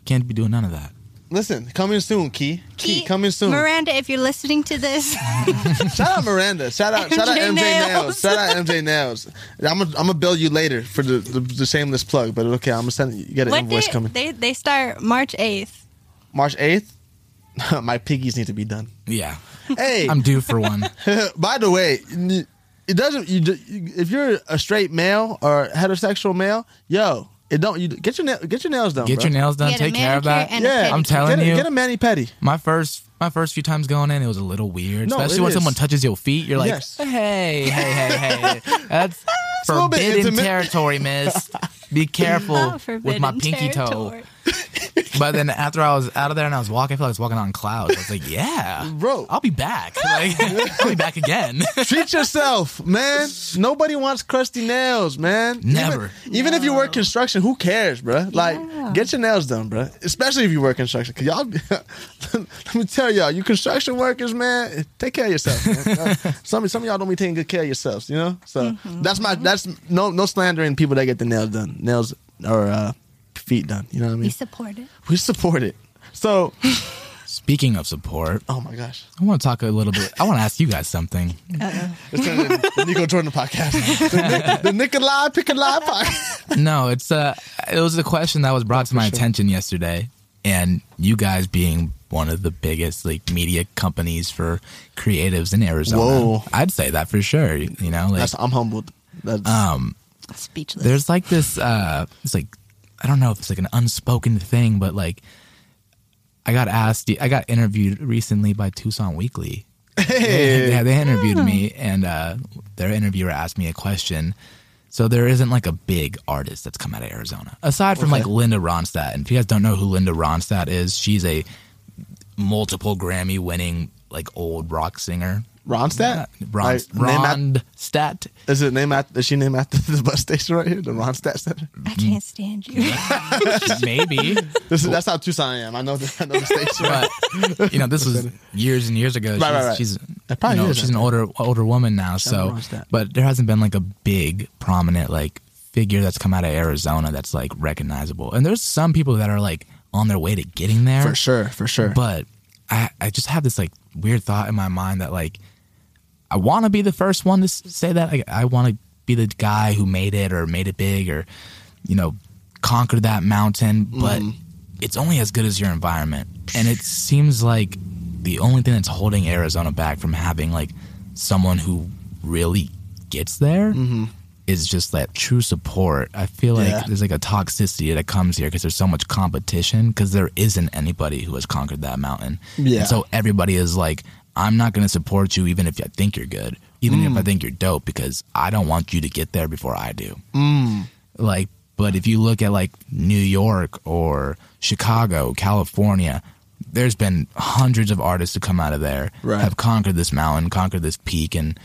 Can't be doing none of that. Listen, coming soon, Key, coming soon. Miranda, if you're listening to this. Shout out Miranda. Shout out MJ Nails. Shout out MJ Nails. I'm gonna bill you later for the shameless plug, but okay, I'm gonna send you get an invoice coming. They start March 8th. March 8th? My piggies need to be done. Yeah. Hey. I'm due for one. By the way, it doesn't if you're a straight male or heterosexual male, yo, it don't. You get your nails done. Get bro. Your nails done. Take care of that. Yeah, I'm telling you. Get a mani pedi. My first few times going in, it was a little weird, especially when someone touches your feet. You're like, yes. hey, that's forbidden territory, miss. Be careful with my pinky toe. But then after I was out of there and I was walking, I felt like I was walking on clouds. I was like, yeah, bro, I'll be back. Like, I'll be back again. Treat yourself, man. Nobody wants crusty nails, man. Never. Even if you work construction, who cares, bro? Like, get your nails done, bro. Especially if you work construction. 'Cause y'all, let me tell y'all, you construction workers, man, take care of yourself, man. Some of y'all don't be taking good care of yourselves, you know? So that's no slandering people that get the nails done. Nails or feet done, you know what I mean? We support it. So speaking of support, oh my gosh, I want to talk a little bit. I want to ask you guys something. It's the Nico Jordan podcast, the Nikolai Picolai podcast. No, it was a question that was brought to my attention yesterday, and you guys being one of the biggest like media companies for creatives in Arizona. Whoa. I'd say that for sure. You know, like, I'm humbled. That's speechless. There's like this. It's like, I don't know if it's like an unspoken thing, but like I got interviewed recently by Tucson Weekly. Hey. They interviewed me, and their interviewer asked me a question. So there isn't like a big artist that's come out of Arizona. Aside from like Linda Ronstadt. And if you guys don't know who Linda Ronstadt is, she's a multiple Grammy winning like old rock singer. Ronstadt? Ronstadt. Is she named after the bus station right here? The Ronstadt Center? I can't stand you. Maybe. That's how Tucson I am. I know the station. But, you know, this was years and years ago. Right. She's an older woman now. So, but there hasn't been like a big prominent like figure that's come out of Arizona that's like recognizable. And there's some people that are like on their way to getting there. For sure. But I just have this like weird thought in my mind that like, I want to be the first one to say that. Like, I want to be the guy who made it or made it big or, you know, conquered that mountain. But it's only as good as your environment. And it seems like the only thing that's holding Arizona back from having like someone who really gets there is just that true support. I feel like there's like a toxicity that comes here because there's so much competition because there isn't anybody who has conquered that mountain. Yeah. And so everybody is like, I'm not going to support you even if I think you're good, even if I think you're dope, because I don't want you to get there before I do. Like, but if you look at like New York or Chicago, California, there's been hundreds of artists who come out of there, have conquered this mountain, conquered this peak, and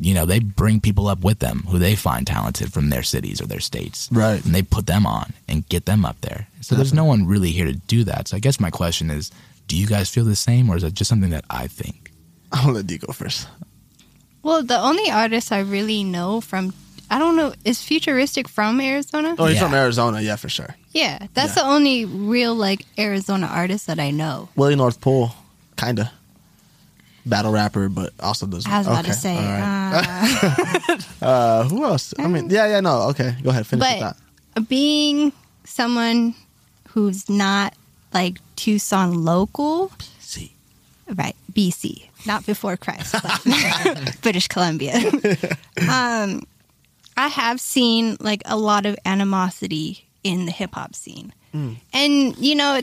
you know, they bring people up with them who they find talented from their cities or their states. Right. And they put them on and get them up there. So Definitely. There's no one really here to do that. So I guess my question is, do you guys feel the same, or is it just something that I think? I'll let D go first. Well, the only artist I really know from, I don't know, is Futuristic from Arizona? Oh, he's from Arizona, yeah, for sure. Yeah, that's the only real, like, Arizona artist that I know. Willie North Pole, kind of. Battle rapper, but also doesn't. I was about to say. Right. Who else? I mean, no, okay. Go ahead, finish your thought. But being someone who's not, like, Tucson local. BC. Right, BC. Not before Christ, but British Columbia. I have seen, like, a lot of animosity in the hip-hop scene. Mm. And, you know,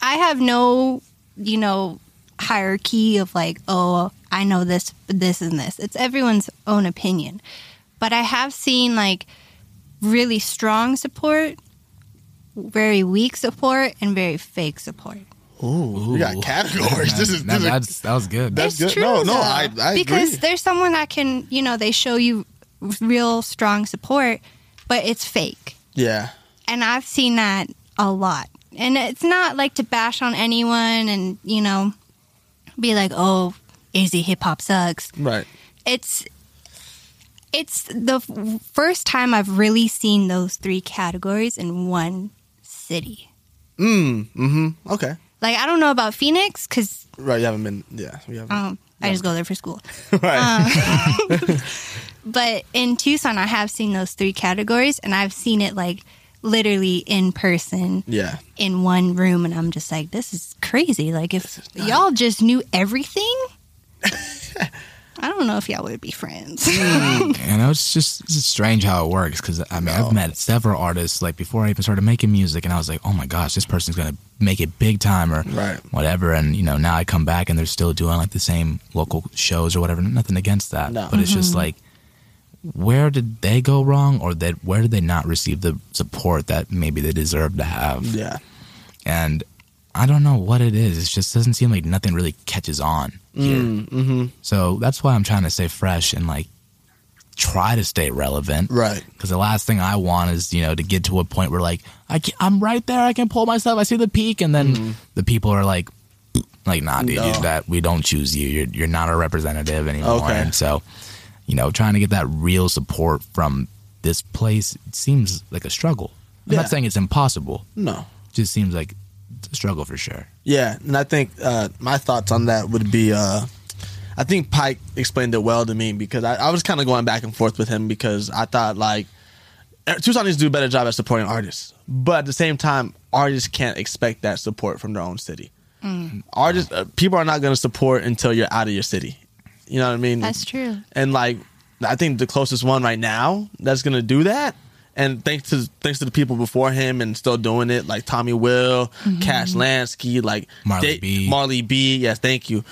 I have no, you know, hierarchy of, like, oh, I know this, this, and this. It's everyone's own opinion. But I have seen, like, really strong support, very weak support, and very fake support. Ooh, we got categories. That was good. That's good. True, no, I because agree. There's someone that can, you know, they show you real strong support, but it's fake. Yeah. And I've seen that a lot. And it's not like to bash on anyone and, you know, be like, oh, AZ hip hop sucks. Right. It's the first time I've really seen those three categories in one city. Mm-hmm. Okay. Like, I don't know about Phoenix, because... Right, you haven't been... Yeah, we haven't... I just go there for school. Right. But in Tucson, I have seen those three categories, and I've seen it, like, literally in person. Yeah. In one room, and I'm just like, this is crazy. Like, if y'all just knew everything, I don't know if y'all would be friends. You know, it's just strange how it works, because, I mean, I've met several artists, like, before I even started making music, and I was like, oh, my gosh, this person's going to make it big time or whatever, and, you know, now I come back and they're still doing, like, the same local shows or whatever. Nothing against that, but it's just like, where did they go wrong, or where did they not receive the support that maybe they deserve to have? Yeah. And I don't know what it is. It just doesn't seem like nothing really catches on here. So that's why I'm trying to stay fresh and, like, try to stay relevant, right? Because the last thing I want is, you know, to get to a point where, like, I'm right there, I can pull myself, I see the peak, and then the people are like, nah, dude, that we don't choose you. You're not a representative anymore. Okay. And so, you know, trying to get that real support from this place, it seems like a struggle. I'm not saying it's impossible. No, it just seems like a struggle for sure. Yeah, and I think my thoughts on that would be. I think Pike explained it well to me, because I was kind of going back and forth with him, because I thought, like, Tucson needs to do a better job at supporting artists. But at the same time, artists can't expect that support from their own city. Mm. Artists, people are not going to support until you're out of your city. You know what I mean? That's true. And, like, I think the closest one right now that's going to do that, and thanks to the people before him and still doing it, like Tommy Will, Cash Lansky, like Marley B. Yes, thank you.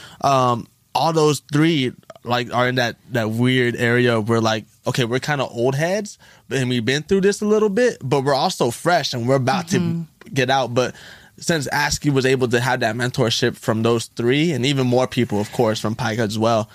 All those three, like, are in that weird area where, like, okay, we're kind of old heads, and we've been through this a little bit, but we're also fresh, and we're about to get out. But since Askew was able to have that mentorship from those three, and even more people, of course, from Pike as well,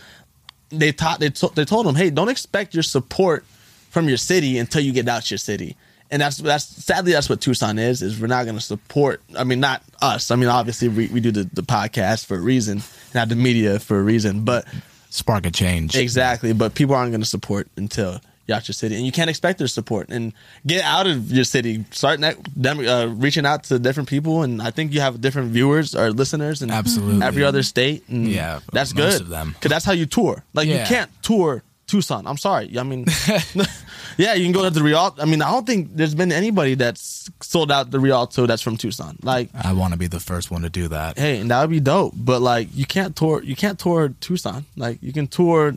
they told them, hey, don't expect your support from your city until you get out your city. And that's sadly, that's what Tucson is we're not going to support. I mean, not us. I mean, obviously, we do the podcast for a reason, not the media for a reason, but spark a change. Exactly. But people aren't going to support until you're out your city, and you can't expect their support. And get out of your city, start reaching out to different people, and I think you have different viewers or listeners in every other state. And that's good, because that's how you tour. Like, you can't tour Tucson. I'm sorry. I mean, you can go to the Rialto. I mean, I don't think there's been anybody that's sold out the Rialto that's from Tucson. Like, I want to be the first one to do that. Hey, and that would be dope. But, like, you can't tour Tucson. Like, you can tour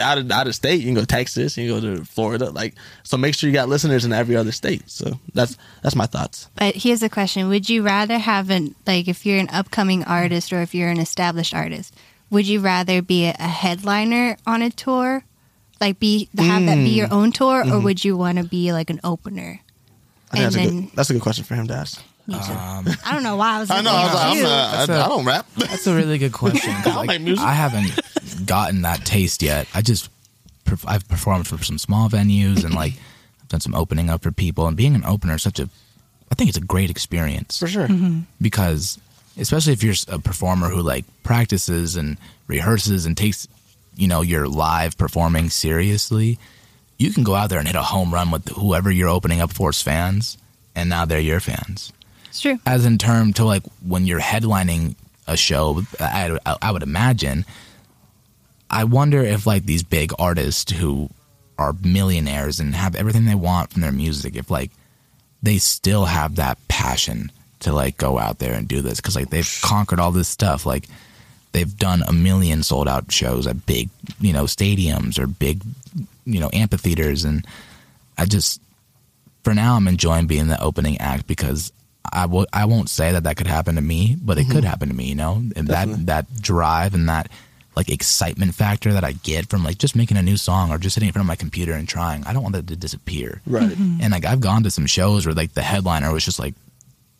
out of state. You can go to Texas. You can go to Florida. Like, so make sure you got listeners in every other state. So that's my thoughts. But here's the question: would you rather have if you're an upcoming artist, or if you're an established artist? Would you rather be a headliner on a tour, like have that be your own tour, or would you want to be like an opener? That's a good question for him to ask. I don't know why I was. I know. I don't rap. That's a really good question. Like, I haven't gotten that taste yet. I just I've performed for some small venues and like I've done some opening up for people, and being an opener is such a, I think it's a great experience for sure, because especially if you're a performer who like practices and rehearses and takes, you know, your live performing seriously, you can go out there and hit a home run with whoever you're opening up for's fans, and now they're your fans. It's true. As in term to like when you're headlining a show, I would imagine, I wonder if like these big artists who are millionaires and have everything they want from their music, if like they still have that passion to like go out there and do this, because like they've conquered all this stuff, like they've done a million sold out shows at big, you know, stadiums or big, you know, amphitheaters, and I just, for now, I'm enjoying being the opening act, because I won't say that that could happen to me, but it could happen to me, you know, and that drive and that like excitement factor that I get from like just making a new song or just sitting in front of my computer and trying, I don't want that to disappear. Right. And like I've gone to some shows where like the headliner was just like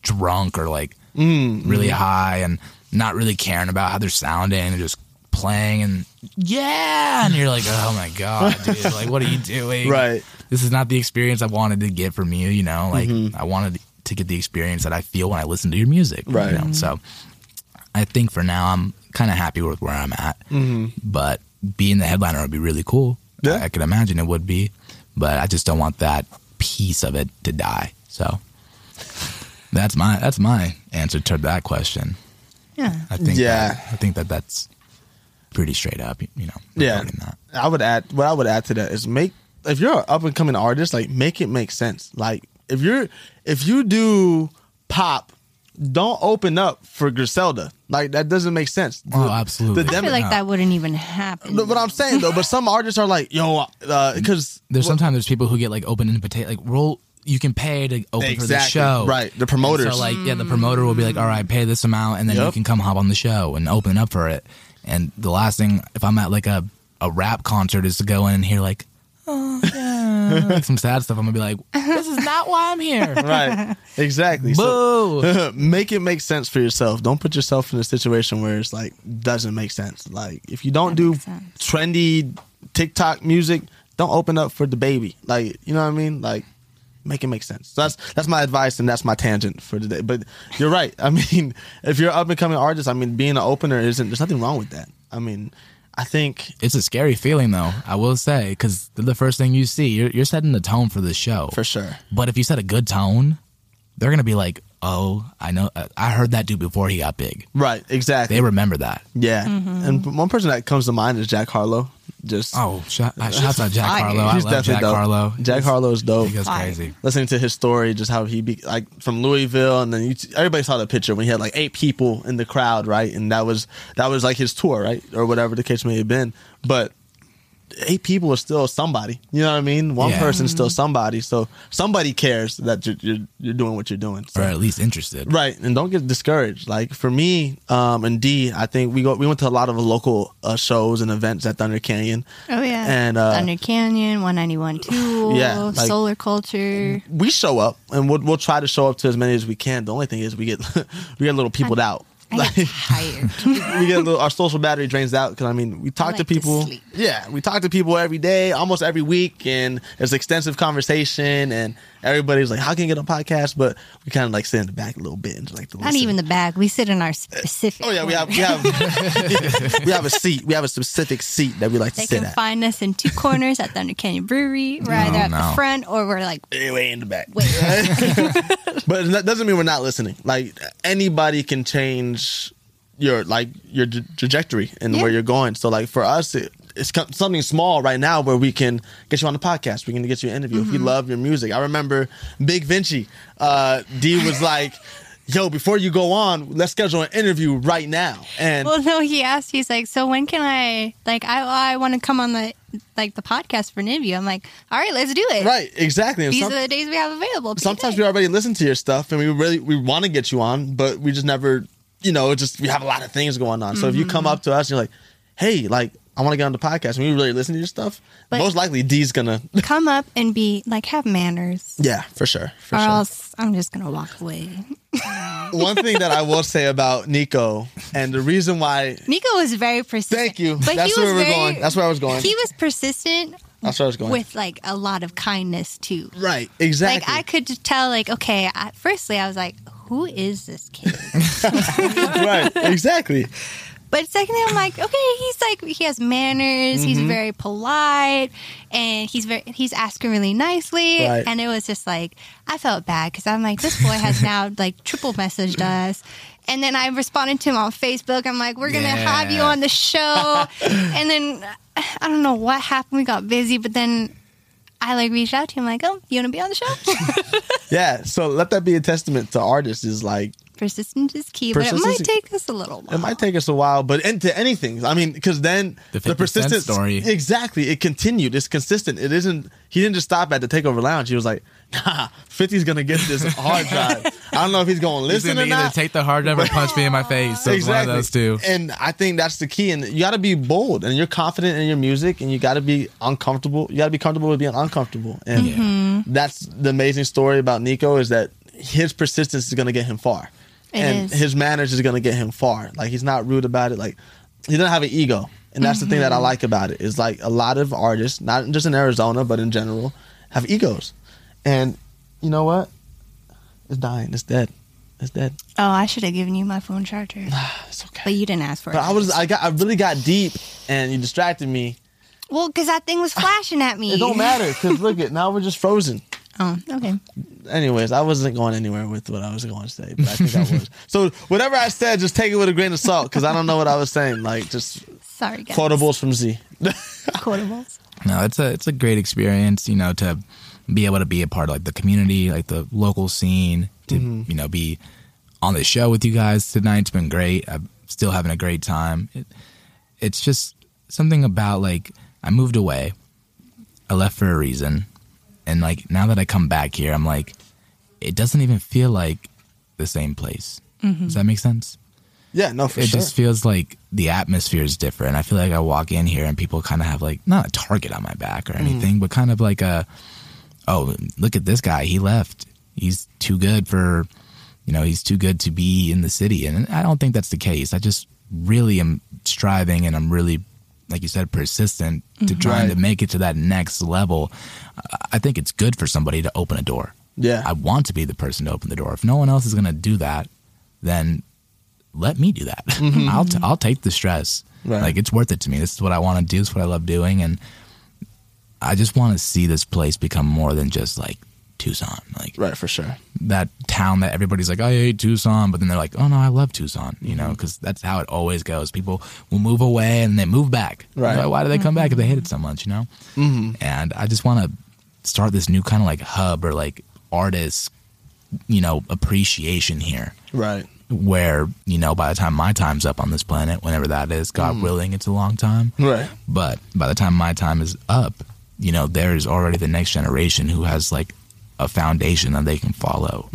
drunk or like really high and not really caring about how they're sounding and just playing and and you're like, oh my god, dude, like what are you doing? Right. This is not the experience I wanted to get from you, you know, like I wanted to get the experience that I feel when I listen to your music. Right. You know? So I think for now I'm kind of happy with where I'm at, but being the headliner would be really cool. Yeah. I could imagine it would be, but I just don't want that piece of it to die. So that's my answer to that question. Yeah, I think that's pretty straight up. You know. Yeah, that. I would add to that is if you're an up and coming artist, like make it make sense. Like if you do pop, don't open up for Griselda. Like, that doesn't make sense. Oh, absolutely. I feel like that wouldn't even happen. But I'm saying, though, but some artists are like, yo, because... Sometimes there's people who get, like, open and potato, like, roll... You can pay to open for the show. Right, the promoters. And so, like, yeah, the promoter will be like, all right, pay this amount, and then you can come hop on the show and open up for it. And the last thing, if I'm at, like, a rap concert, is to go in and hear, like, oh, yeah, like some sad stuff. I'm going to be like, this is not why I'm here. Right. Exactly. Boo. So, make it make sense for yourself. Don't put yourself in a situation where it's like, doesn't make sense. Like, if you don't do trendy TikTok music, don't open up for DaBaby. Like, you know what I mean? Like, make it make sense. So that's my advice, and that's my tangent for today. But you're right. I mean, if you're an up-and-coming artist, I mean, being an opener, there's nothing wrong with that. I mean... I think it's a scary feeling, though, I will say, because the first thing you see, you're setting the tone for the show. For sure. But if you set a good tone, they're going to be like, oh, I know, I heard that dude before he got big. Right, exactly. They remember that. Yeah. Mm-hmm. And one person that comes to mind is Jack Harlow. Shouts out Jack Harlow. I love Jack Harlow. Jack Harlow is dope. He goes crazy. Listening to his story, just how he from Louisville, and then everybody saw the picture when he had like 8 people in the crowd, right? And that was like his tour, right, or whatever the case may have been. But 8 people is still somebody. You know what I mean? One person's still somebody. So somebody cares that you're doing what you're doing, so. Or at least interested, right? And don't get discouraged. Like for me, and D, I think we went to a lot of local shows and events at Thunder Canyon. Oh yeah, and Thunder Canyon, 191 Tool, Solar Culture. We show up, and we'll try to show up to as many as we can. The only thing is we get a little peopled out. Like, tired. Our social battery drains out, because I mean we talk to people. We talk to people every day, almost every week, and there's extensive conversation, and everybody's like, how can you get on podcast? But we kind of like sit in the back a little bit and like not even the back. We sit in our specific. We have a seat. We have a specific seat that we like to sit at. They can find us in 2 corners at Thunder Canyon Brewery. We're either at the front, or we're like way in the back. But that doesn't mean we're not listening. Like anybody can change your trajectory and where you're going. So like for us, it's something small right now where we can get you on the podcast. We can get you an interview if we love your music. I remember Big Vinci. D was like, yo, before you go on, let's schedule an interview right now. And he asked. He's like, so when can I? Like, I want to come on the podcast for an interview. I'm like, all right, let's do it. Right, exactly. These are the days we have available. Sometimes we already listen to your stuff, and we want to get you on, but we just never. You know, we have a lot of things going on. So if you come up to us and you're like, hey, like, I want to get on the podcast. When you really listen to your stuff, but most likely D's gonna come up and be like, have manners. Yeah, for sure. For sure. Else I'm just gonna walk away. One thing that I will say about Nico, and the reason why Nico was very persistent. Thank you. But that's where we're going. That's where I was going. He was persistent. That's where I was going. With like a lot of kindness too. Right. Exactly. Like I could tell. Like okay. Firstly, I was like, who is this kid? Right. Exactly. But secondly, I'm like, okay, he's like, he has manners. Mm-hmm. He's very polite, and he's asking really nicely. Right. And it was just like, I felt bad because I'm like, this boy has now like triple messaged us. And then I responded to him on Facebook. I'm like, we're going to have you on the show. And then I don't know what happened. We got busy, but then I like reached out to him like, oh, you want to be on the show? Yeah. So let that be a testament to artists is like, persistence is key, but it might take us a little while. It might take us a while, but into anything. I mean, because then the persistence story. Exactly. It continued. It's consistent. It isn't. He didn't just stop at the Takeover Lounge. He was like, nah, 50's going to get this hard drive. I don't know if he's going to listen or not. He's going to either take the hard drive or punch me in my face. So exactly. One of those two. And I think that's the key. And you got to be bold, and you're confident in your music, and you got to be uncomfortable. You got to be comfortable with being uncomfortable. And that's the amazing story about Nico is that his persistence is going to get him far. His manners is going to get him far. Like, he's not rude about it. Like, he doesn't have an ego. And that's the thing that I like about it is, like, a lot of artists, not just in Arizona, but in general, have egos. And you know what? It's dying. It's dead. It's dead. Oh, I should have given you my phone charger. It's okay. But you didn't ask for it. But I really got deep, and you distracted me. Well, because that thing was flashing at me. It don't matter, because look, now we're just frozen. Oh, okay. Anyways, I wasn't going anywhere with what I was going to say, but I think I was. So whatever I said, just take it with a grain of salt, because I don't know what I was saying. Like, just sorry, guys. Quotables from Z. Quotables. No, it's a great experience, you know, to be able to be a part of like the community, like the local scene, to you know, be on the show with you guys tonight. It's been great. I'm still having a great time. It's just something about like I moved away, I left for a reason. And, like, now that I come back here, I'm like, it doesn't even feel like the same place. Mm-hmm. Does that make sense? Yeah, no, for sure. It just feels like the atmosphere is different. I feel like I walk in here and people kind of have, like, not a target on my back or anything, but kind of like a, oh, look at this guy. He left. He's too good for, you know, he's too good to be in the city. And I don't think that's the case. I just really am striving, and I'm really, like you said, persistent to trying to make it to that next level. I think it's good for somebody to open a door. Yeah. I want to be the person to open the door. If no one else is going to do that, then let me do that. Mm-hmm. I'll take the stress. Right. Like, it's worth it to me. This is what I want to do. This is what I love doing. And I just want to see this place become more than just like Tucson. Like, right, for sure. That town that everybody's like, I hate Tucson, but then they're like, oh no, I love Tucson, you know, because that's how it always goes. People will move away and they move back. Right. Like, why do they come back if they hate it so much, you know? And I just want to start this new kind of like hub or like artist, you know, appreciation here. Right. Where, you know, by the time my time's up on this planet, whenever that is, God willing, it's a long time. Right. But by the time my time is up, you know, there is already the next generation who has like a foundation that they can follow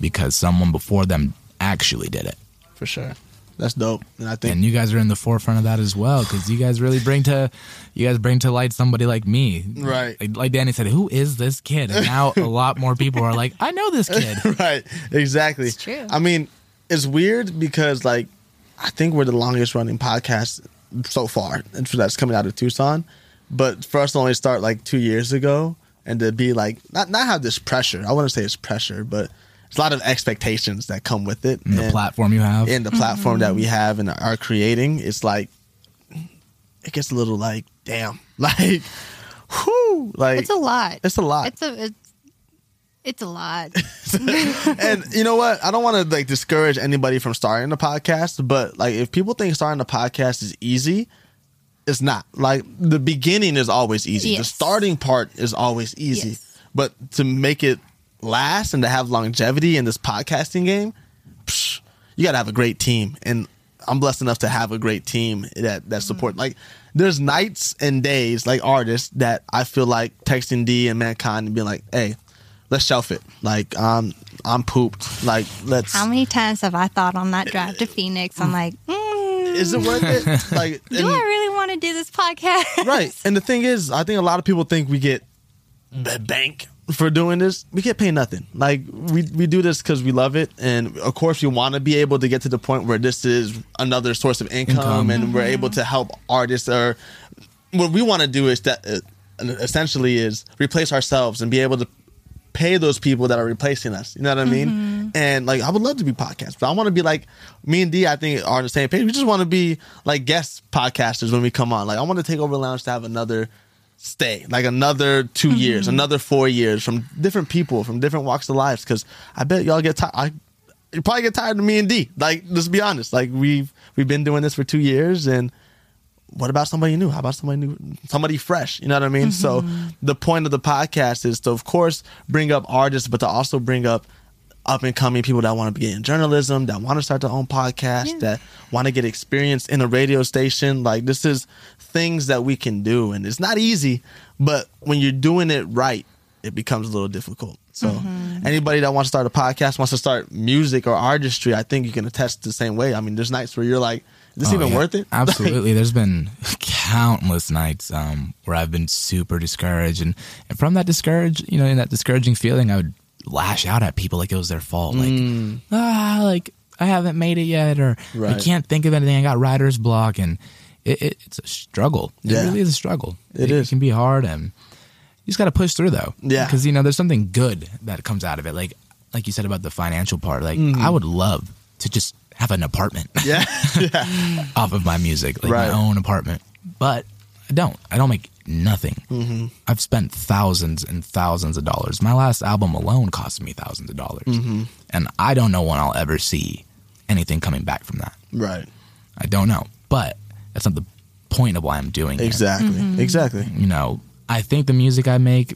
because someone before them actually did it. For sure. That's dope. And I think, and you guys are in the forefront of that as well, because you guys really bring to light somebody like me. Right. Like Danny said, who is this kid? And now a lot more people are like, I know this kid. Right. Exactly. It's true. I mean, it's weird because like, I think we're the longest running podcast so far, and for that's coming out of Tucson. But for us to only start like 2 years ago, and to be like, not have this pressure. I wouldn't say it's pressure, but it's a lot of expectations that come with it. And the platform you have. And the platform that we have and are creating. It's like, it gets a little like, damn. Like, whew. Like, it's a lot. It's a lot. It's a lot. And you know what? I don't want to like discourage anybody from starting the podcast, but like if people think starting the podcast is easy, it's not. Like, the beginning is always easy. Yes. The starting part is always easy. Yes. But to make it last and to have longevity in this podcasting game, you got to have a great team. And I'm blessed enough to have a great team that support. Like, there's nights and days, like artists, that I feel like texting D and Mankind and being like, hey, let's shelf it. Like, I'm pooped. Like, let's. How many times have I thought on that drive to Phoenix? I'm like, is it worth it? Like, do I really want want to do this podcast. Right. And the thing is, I think a lot of people think we get the bank for doing this. We get paid nothing. Like, we do this because we love it. And, of course, we want to be able to get to the point where this is another source of income. And we're able to help artists. Or what we want to do is that essentially is replace ourselves and be able to pay those people that are replacing us. You know what I mean? And, like, I would love to be podcasts, but I want to be, like, me and D, I think, are on the same page. We just want to be, like, guest podcasters when we come on. Like, I want to Takeover Lounge to have another stay, like, another 2 years, another 4 years, from different people, from different walks of lives, because I bet y'all get tired. You probably get tired of me and D. Like, let's be honest. Like, we've been doing this for 2 years, and what about somebody new? How about somebody new? Somebody fresh. You know what I mean? So the point of the podcast is to, of course, bring up artists, but to also bring up up-and-coming people that want to be in journalism, that want to start their own podcast, that want to get experience in a radio station. Like, this is things that we can do. And it's not easy, but when you're doing it right, it becomes a little difficult. So anybody that wants to start a podcast, wants to start music or artistry, I think you can attest the same way. I mean, there's nights where you're like, is this even worth it? Absolutely. There's been countless nights where I've been super discouraged. And from that in that discouraging feeling, I would lash out at people like it was their fault. Like, like, I haven't made it yet, or I can't think of anything. I got writer's block, and it's a struggle. It really is a struggle. It is. It can be hard, and you just got to push through, though. Yeah. Because, you know, there's something good that comes out of it. Like you said about the financial part, like, I would love to just have an apartment off of my music, like my own apartment, but I don't make nothing. I've spent thousands and thousands of dollars. My last album alone cost me thousands of dollars, and I don't know when I'll ever see anything coming back from that. I don't know, but that's not the point of why I'm doing it. Exactly. You know, I think the music I make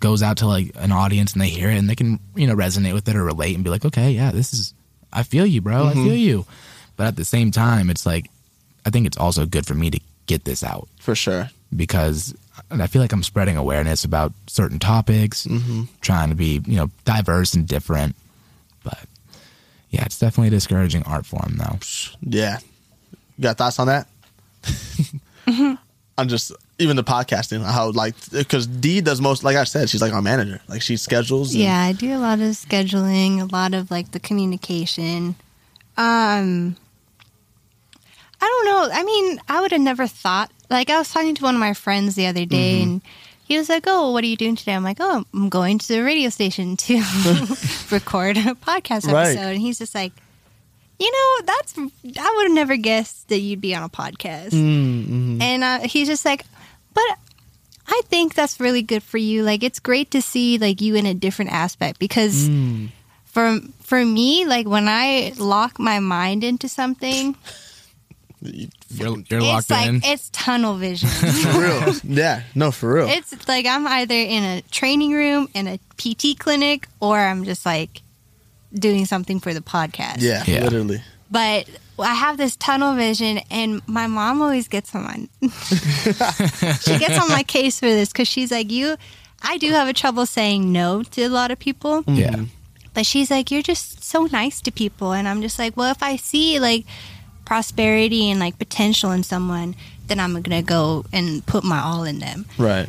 goes out to, like, an audience, and they hear it, and they can, you know, resonate with it or relate and be like, okay, yeah, this is, I feel you, bro. I feel you. But at the same time, it's like, I think it's also good for me to get this out. For sure. Because I feel like I'm spreading awareness about certain topics, trying to be, you know, diverse and different. But yeah, it's definitely a discouraging art form, though. Yeah. You got thoughts on that? I'm just, even the podcasting, how, like, because Dee does most, like I said, she's like our manager. Like, she schedules. Yeah, I do a lot of scheduling, a lot of, like, the communication. I don't know. I mean, I would have never thought, like, I was talking to one of my friends the other day, and he was like, oh, what are you doing today? I'm like, oh, I'm going to the radio station to record a podcast episode. And he's just like, you know, I would have never guessed that you'd be on a podcast. And he's just like, but I think that's really good for you. Like, it's great to see, like, you in a different aspect, because for me, like, when I lock my mind into something, you're locked in. It's like, it's tunnel vision. For real. Yeah. No, for real. It's like I'm either in a training room, in a PT clinic, or I'm just, like, doing something for the podcast. Yeah. Literally. But I have this tunnel vision, and my mom always gets on she gets on my case for this, because she's like, I do have a trouble saying no to a lot of people. Yeah. But she's like, you're just so nice to people. And I'm just like, well, if I see, like, prosperity and, like, potential in someone, then I'm going to go and put my all in them. Right.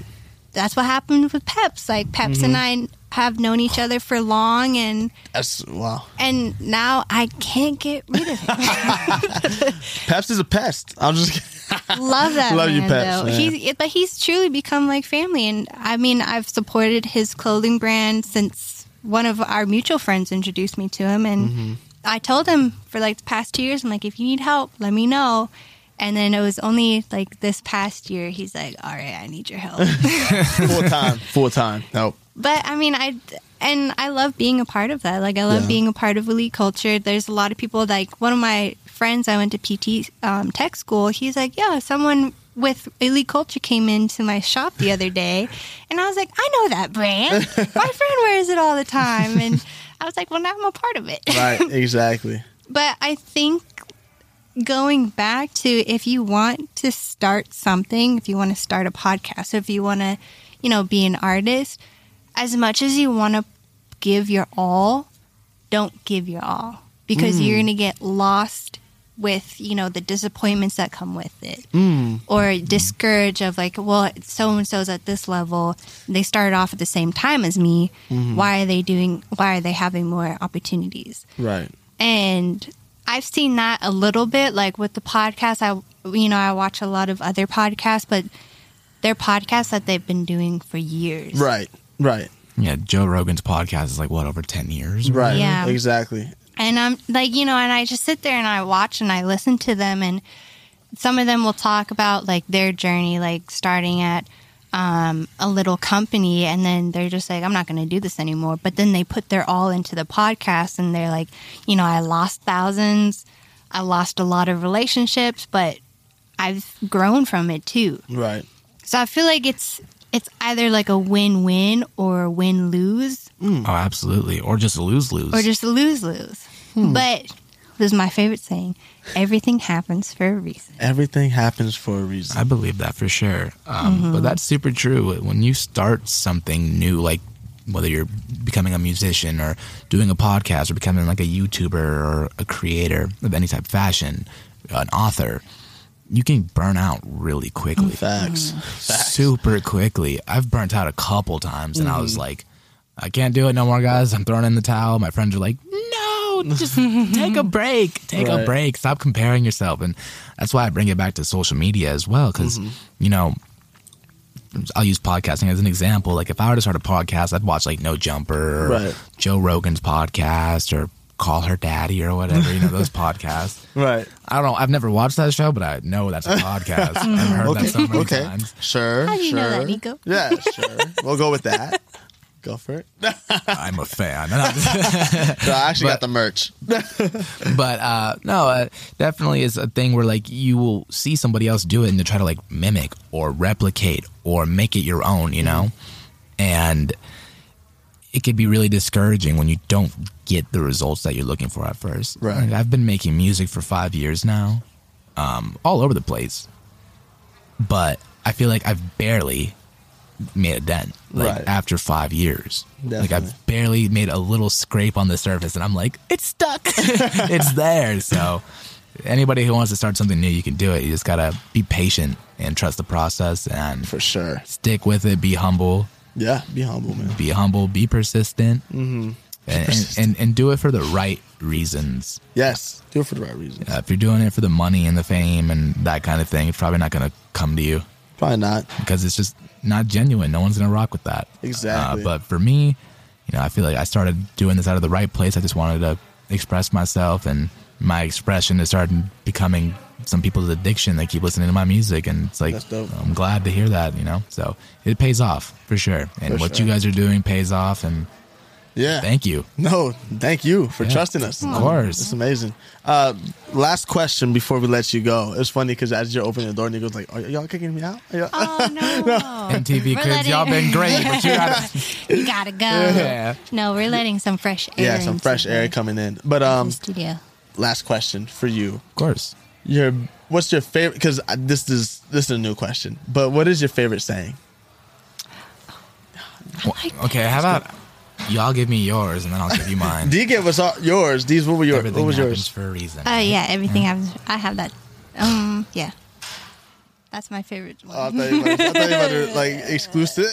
That's what happened with Peps. Like, Peps and I have known each other for long, and wow. And now I can't get rid of him. Peps is a pest. I'm just kidding. Love that. Love man, you, Peps. Man. He's truly become, like, family, and I mean, I've supported his clothing brand since one of our mutual friends introduced me to him, and I told him for, like, the past 2 years, I'm like, if you need help, let me know. And then it was only, like, this past year, he's like, all right, I need your help. Full time. Nope. But, I mean, I love being a part of that. Like, I love being a part of Elite Culture. There's a lot of people, like, one of my friends, I went to PT tech school. He's like, yeah, someone with Elite Culture came into my shop the other day. And I was like, I know that brand. My friend wears it all the time. And I was like, well, now I'm a part of it. Right, exactly. But I think going back to, if you want to start something, if you want to start a podcast, if you want to, you know, be an artist, as much as you want to give your all, don't give your all, because you're going to get lost with, you know, the disappointments that come with it, or discourage of like, well, so-and-so's at this level, they started off at the same time as me. Why are they having more opportunities? Right. And I've seen that a little bit, like with the podcast, I watch a lot of other podcasts, but they're podcasts that they've been doing for years. Right. Right. Yeah. Joe Rogan's podcast is like, what, over 10 years? Right. Yeah, exactly. And I'm like, you know, and I just sit there and I watch and I listen to them, and some of them will talk about like their journey, like starting at a little company, and then they're just like, I'm not going to do this anymore. But then they put their all into the podcast, and they're like, you know, I lost thousands. I lost a lot of relationships, but I've grown from it too. Right. So I feel like it's either like a win-win or win-lose. Oh, absolutely. Or just a lose-lose. Or just a lose-lose. But this is my favorite saying. Everything happens for a reason. Everything happens for a reason. I believe that for sure. But that's super true. When you start something new, like whether you're becoming a musician or doing a podcast or becoming like a YouTuber or a creator of any type of fashion, an author, you can burn out really quickly. Facts. Super quickly. I've burnt out a couple times, and I was like, I can't do it no more, guys. I'm throwing in the towel. My friends are like, no, just take a break. Take a break. Stop comparing yourself. And that's why I bring it back to social media as well, because, you know, I'll use podcasting as an example. Like, if I were to start a podcast, I'd watch like No Jumper or Joe Rogan's podcast or Call Her Daddy or whatever, you know, those podcasts. Right. I don't know. I've never watched that show, but I know that's a podcast. I've heard that so many times. Sure. How do you know that, Nico? Yeah, sure. We'll go with that. Go for it. I'm a fan. No, I actually got the merch. But definitely is a thing where like you will see somebody else do it and to try to like mimic or replicate or make it your own, you know? And it could be really discouraging when you don't get the results that you're looking for at first. Right. Like, I've been making music for 5 years now, all over the place, but I feel like I've barely made a dent. Like after 5 years, like I've barely made a little scrape on the surface, and I'm like, it's stuck. It's there. So anybody who wants to start something new, you can do it. You just gotta be patient and trust the process, and for sure stick with it. Be humble. Yeah, be humble, man. Be humble, be persistent, and do it for the right reasons. Yes, do it for the right reasons. If you're doing it for the money and the fame and that kind of thing, it's probably not going to come to you. Probably not. Because it's just not genuine. No one's going to rock with that. Exactly. But for me, you know, I feel like I started doing this out of the right place. I just wanted to express myself, and my expression has started becoming some people's addiction. They keep listening to my music, and it's like, I'm glad to hear that, you know? So it pays off for sure. And you guys are doing pays off, and thank you. No, thank you for trusting us. Of course. It's amazing. Last question before we let you go. It was funny because as you're opening the door, Nico's like, are y'all kicking me out? Oh, no. MTV we're kids, y'all been great, but you gotta go. Yeah. No, we're letting some fresh air air coming in. But last question for you. Of course. What's your favorite? Because this is a new question, but what is your favorite saying? How about y'all give me yours, and then I'll give you mine. Do you give us yours? These what were yours? Everything happens for a reason. Oh yeah, everything happens. I have that. Yeah, that's my favorite one. I thought you were like exclusive.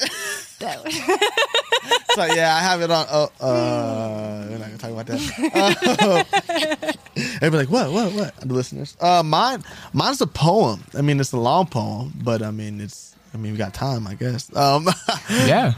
That one. So yeah, I have it on. We're not gonna talk about that. They'd be like, what? The listeners. Mine's a poem. I mean, it's a long poem, but I mean, we got time, I guess. Yeah.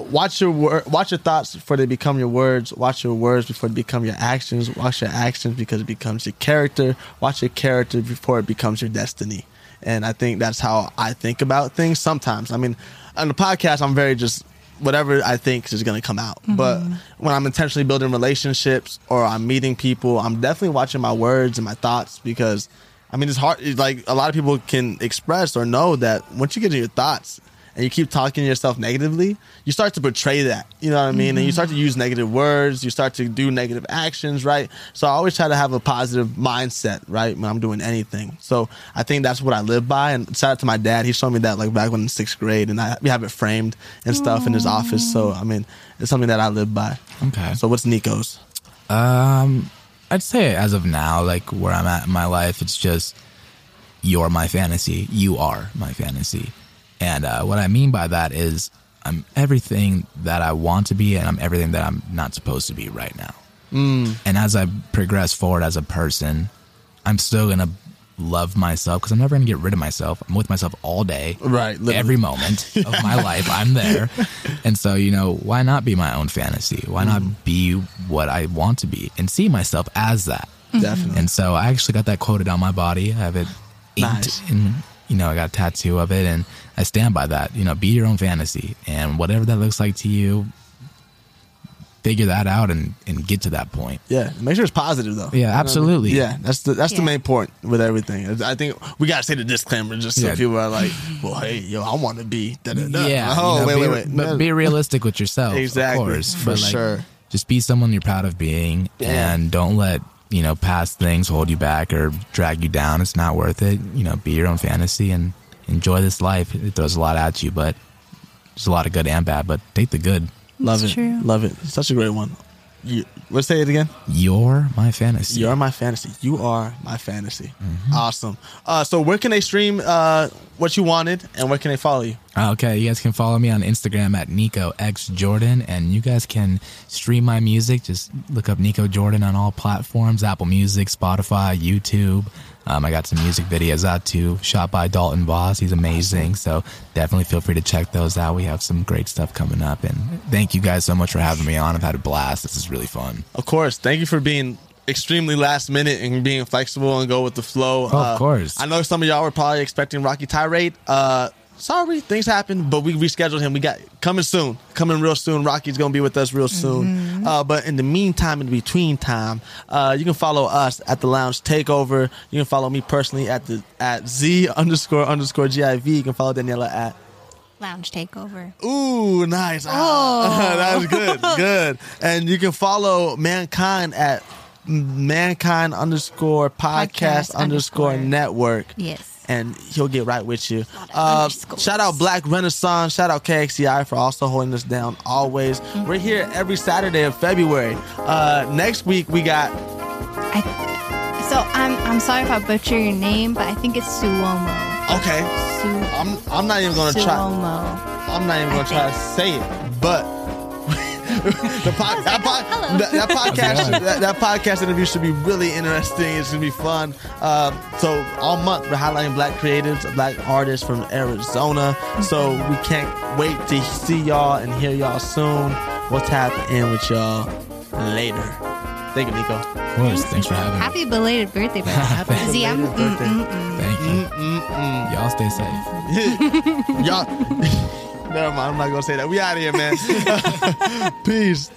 Watch your thoughts before they become your words. Watch your words before they become your actions. Watch your actions because it becomes your character. Watch your character before it becomes your destiny. And I think that's how I think about things sometimes. I mean, on the podcast, I'm very just whatever I think is going to come out. But when I'm intentionally building relationships or I'm meeting people, I'm definitely watching my words and my thoughts, because I mean, it's hard. It's like a lot of people can express or know that once you get to your thoughts and you keep talking to yourself negatively, you start to portray that, you know what I mean? And you start to use negative words, you start to do negative actions, right? So I always try to have a positive mindset, right, when I'm doing anything. So I think that's what I live by. And shout out to my dad. He showed me that like back when in 6th grade, and we have it framed and stuff in his office. So I mean, it's something that I live by. Okay. So what's Nico's? I'd say as of now, like where I'm at in my life, it's just you're my fantasy. You are my fantasy. And what I mean by that is I'm everything that I want to be and I'm everything that I'm not supposed to be right now. Mm. And as I progress forward as a person, I'm still going to love myself because I'm never going to get rid of myself. I'm with myself all day. Right. Literally. Every moment of my life, I'm there. And so, you know, why not be my own fantasy? Why not be what I want to be and see myself as that? Definitely. And so I actually got that quoted on my body. I have it inked and, you know, I got a tattoo of it and I stand by that. You know, be your own fantasy and whatever that looks like to you, figure that out and get to that point. Yeah, make sure it's positive though. Yeah, absolutely. You know what I mean? Yeah, that's the main point with everything. I think we gotta say the disclaimer just so people are like, well, hey, yo, I want to be. Da-da-da. Yeah. Oh, you know, wait. But be realistic with yourself. Exactly. Of course, for sure. Just be someone you're proud of being, and don't let past things hold you back or drag you down. It's not worth it. You know, be your own fantasy and enjoy this life. It throws a lot at you, but there's a lot of good and bad. But take the good. Love it. Such a great one. Let's say it again. You are my fantasy. Mm-hmm. Awesome. So where can they stream what you wanted and where can they follow you? Okay, you guys can follow me on Instagram at Nico X Jordan, and you guys can stream my music. Just look up Nico Jordan on all platforms, Apple Music, Spotify, YouTube. I got some music videos out too, shot by Dalton Voss. He's amazing. So definitely feel free to check those out. We have some great stuff coming up. And thank you guys so much for having me on. I've had a blast. This is really fun. Of course. Thank you for being extremely last minute and being flexible and go with the flow. Oh, of course. I know some of y'all were probably expecting Rocky Tirade. Sorry, things happened, but we rescheduled him. We got coming real soon. Rocky's going to be with us real soon. Mm-hmm. But in the meantime, in between time, you can follow us at The Lounge Takeover. You can follow me personally at Z__GIV. You can follow Daniella at Lounge Takeover. Ooh, nice. Oh. That was good. Good. And you can follow Mankind at Mankind_podcast_network. Yes. And he'll get right with you. Shout out Black Renaissance. Shout out KXCI for also holding us down always. Mm-hmm. We're here every Saturday of February. Next week we got... I'm sorry if I butcher your name, but I think it's Suomo. Okay. I'm not even going to try. I'm not even going to try to say it, but... that podcast interview should be really interesting. It's going to be fun. So all month we're highlighting black creatives, black artists from Arizona. So we can't wait to see y'all and hear y'all soon. We'll tap in with y'all later. Thank you, Nico. Of course. Thanks for having me. Happy belated birthday, brother. Thank you. Y'all stay safe. Y'all... Never mind, I'm not going to say that. We out of here, man. Peace.